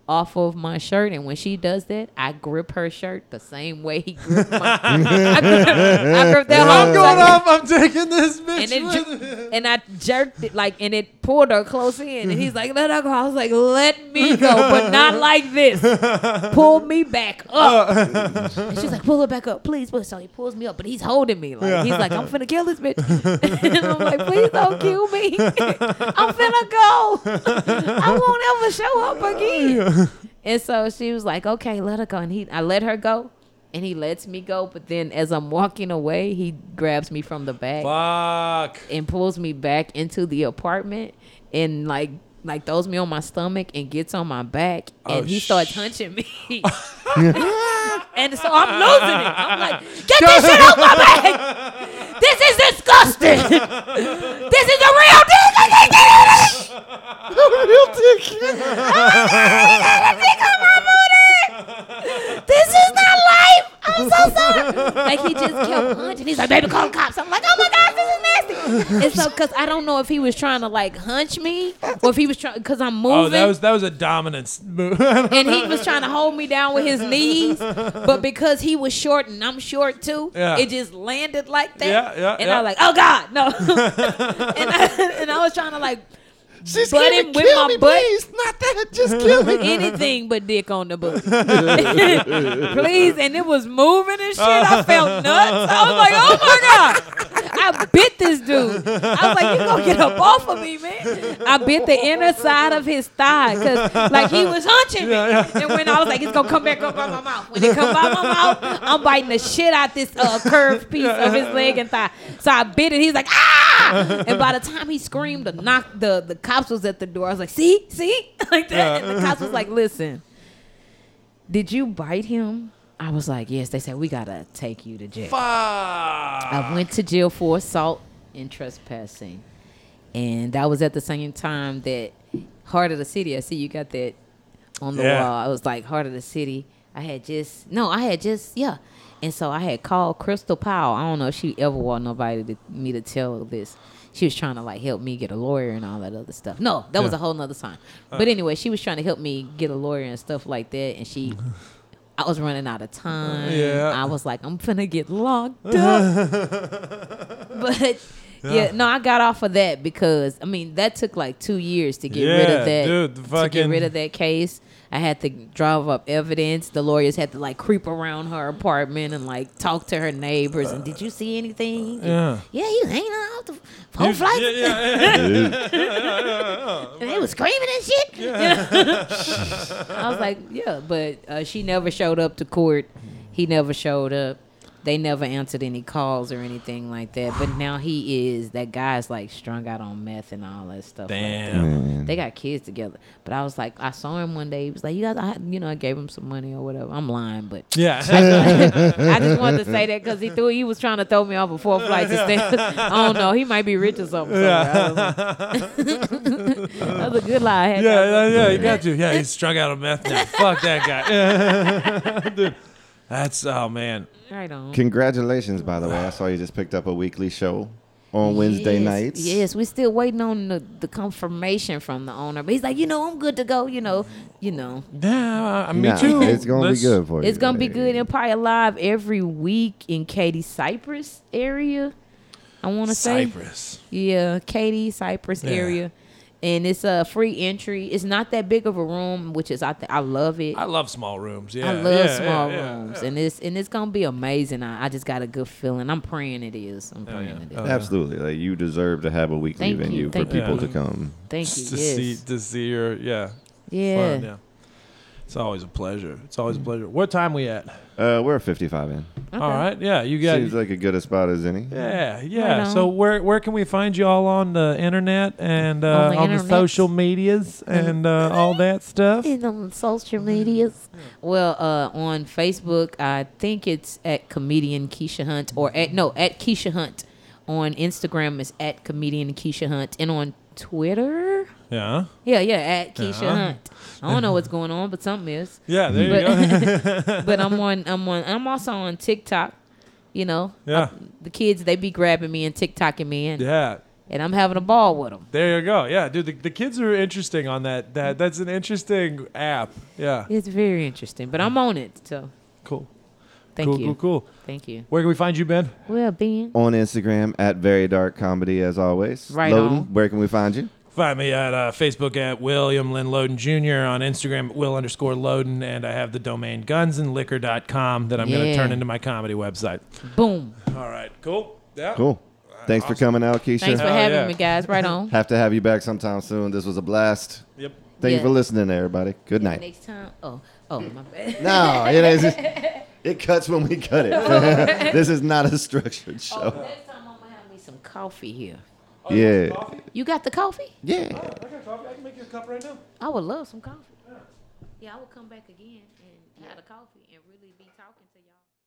off of my shirt. And when she does that, I grip her shirt the same way he gripped my I, grip, I grip that I'm going off. I'm taking this bitch. And, it jer- and I jerked it like, and it pulled her close in. And he's like, let her go. I was like, let me go, but not like this. Pull me back up. And she's like, pull her back up, please. So he pulls me up, but he's holding me. Like he's like, I'm finna kill this bitch. And I'm like, please don't kill me. I'm finna go. I won't ever show up again. And so she was like, okay, let her go. And he, I let her go. And he lets me go. But then as I'm walking away, he grabs me from the back. Fuck. And pulls me back into the apartment and like like throws me on my stomach and gets on my back. And oh, he starts sh- hunching me. And so I'm losing it. I'm like, get this shit off my back. This is disgusting. This is a real dick. A real dick. A dick on my booty. This is not life. I'm so sorry. Like he just kept hunching. He's like, baby, call the cops. I'm like, oh my God, this is nasty. And so, cause I don't know if he was trying to like hunch me or if he was trying, cause I'm moving. Oh, that was that was a dominance move. And he was trying to hold me down with his knees, but because he was short and I'm short too, yeah. it just landed like that. Yeah, yeah, and yeah. I was like, oh God, no. and, I, and I was trying to like. She's but him with kill my me, butt. Please. Not that. Just kill me. Anything but dick on the butt. Please. And it was moving and shit. I felt nuts. I was like, oh my God. I bit this dude. I was like, you gonna get up off of me, man. I bit the inner side of his thigh because like he was hunching me. Yeah, yeah. And when I was like, it's gonna come back up by my mouth. When it comes by my mouth, I'm biting the shit out this uh, curved piece of his leg and thigh. So I bit it. He's like, ah! And by the time he screamed, the knock, the the cops was at the door. I was like, see, see, like that. Yeah. And the cops was like, listen, did you bite him? I was like, yes. They said, we got to take you to jail. Fuck. I went to jail for assault and trespassing. And that was at the same time that Heart of the City, I see you got that on the yeah. wall. I was like, Heart of the City. I had just, no, I had just, yeah. And so I had called Crystal Powell. I don't know if she ever wanted nobody to me to tell this. She was trying to like help me get a lawyer and all that other stuff. No, that yeah. was a whole nother time. Uh, but anyway, she was trying to help me get a lawyer and stuff like that. And she, I was running out of time. Yeah. I was like, I'm finna get locked up. But yeah. yeah, no, I got off of that because I mean that took like two years to get yeah, rid of that. Dude, to fucking... get rid of that case. I had to drive up evidence. The lawyers had to like creep around her apartment and like talk to her neighbors. And did you see anything? Yeah, yeah, you hanging out the whole flight. Yeah, yeah, yeah. yeah, yeah, yeah. And they was screaming and shit. Yeah. I was like, yeah, but uh, she never showed up to court. He never showed up. They never answered any calls or anything like that. But now he is, that guy's like strung out on meth and all that stuff. Damn. Like they got kids together. But I was like, I saw him one day. He was like, you guys, I, you know, I gave him some money or whatever. I'm lying, but. Yeah. I, I just wanted to say that because he threw, he was trying to throw me off a four flights of stairs. I don't know. He might be rich or something. Yeah. I was like, that was a good lie. I had yeah, yeah, yeah, he got you. Yeah, he's strung out on meth now. Fuck that guy. Dude. That's, oh, man. Right on. Congratulations, by the way. I saw you just picked up a weekly show on Wednesday yes, nights. Yes, we're still waiting on the, the confirmation from the owner. But he's like, you know, I'm good to go, you know, you know. Nah, me nah, too. It's going to be good for you. It's going to be good. It'll probably live every week in Katy Cypress area, I want to say. Cypress. Yeah, Katy Cypress yeah. area. And it's a free entry. It's not that big of a room, which is I th- I love it. I love small rooms. Yeah, I love yeah, small yeah, yeah, rooms, yeah. and it's and it's gonna be amazing. I, I just got a good feeling. I'm praying it is. I'm praying oh, yeah. it is. Oh, Absolutely, yeah. Like you deserve to have a weekly Thank venue you. for Thank people you. to come. Thank you. Yes. To see, to see your yeah, yeah. Fun, yeah. It's always a pleasure. It's always a pleasure. What time we at? Uh, we're fifty-five in. Okay. All right. Yeah, you guys. Seems like a good a spot as any. Yeah, yeah. Right so where where can we find you all on the internet and uh, on, the, on the social medias and uh, all that stuff? And on social medias. Well, uh, on Facebook, I think it's at Comedian Keisha Hunt or at no at Keisha Hunt. On Instagram, it's at Comedian Keisha Hunt, and on Twitter. Yeah. Yeah, yeah, at Keisha yeah. Hunt. I don't know what's going on, but something is. Yeah, there but, you go. But I'm on I'm on I'm also on TikTok, you know. Yeah. I, the kids they be grabbing me and TikToking me and yeah. and I'm having a ball with them. There you go. Yeah, dude, the, the kids are interesting on that. That that's an interesting app. Yeah. It's very interesting, but I'm on it, so. Cool. Thank cool, you. Cool, cool, cool. Thank you. Where can we find you, Ben? Well, Ben. On Instagram, at Very Dark Comedy, as always. Right Loden, on. Where can we find you? Find me at uh, Facebook at William Lynn Loden Junior On Instagram at Will underscore Loden. And I have the domain guns and liquor dot com that I'm yeah. going to turn into my comedy website. Boom. All right. Cool. Yeah. Cool. Right, Thanks awesome. for coming out, Keisha. Thanks for Hell having yeah. me, guys. Right on. Have to have you back sometime soon. This was a blast. Yep. Thank yeah. you for listening, everybody. Good night. Next time. Oh, oh, my bad. No, it is. Just, it cuts when we cut it. This is not a structured show. Oh, next time I'm going to have me some coffee here. Oh, yeah. You, you got the coffee? Yeah. Oh, I got coffee. I can make you a cup right now. I would love some coffee. Yeah, yeah I would come back again and have a coffee and really be talking to y'all.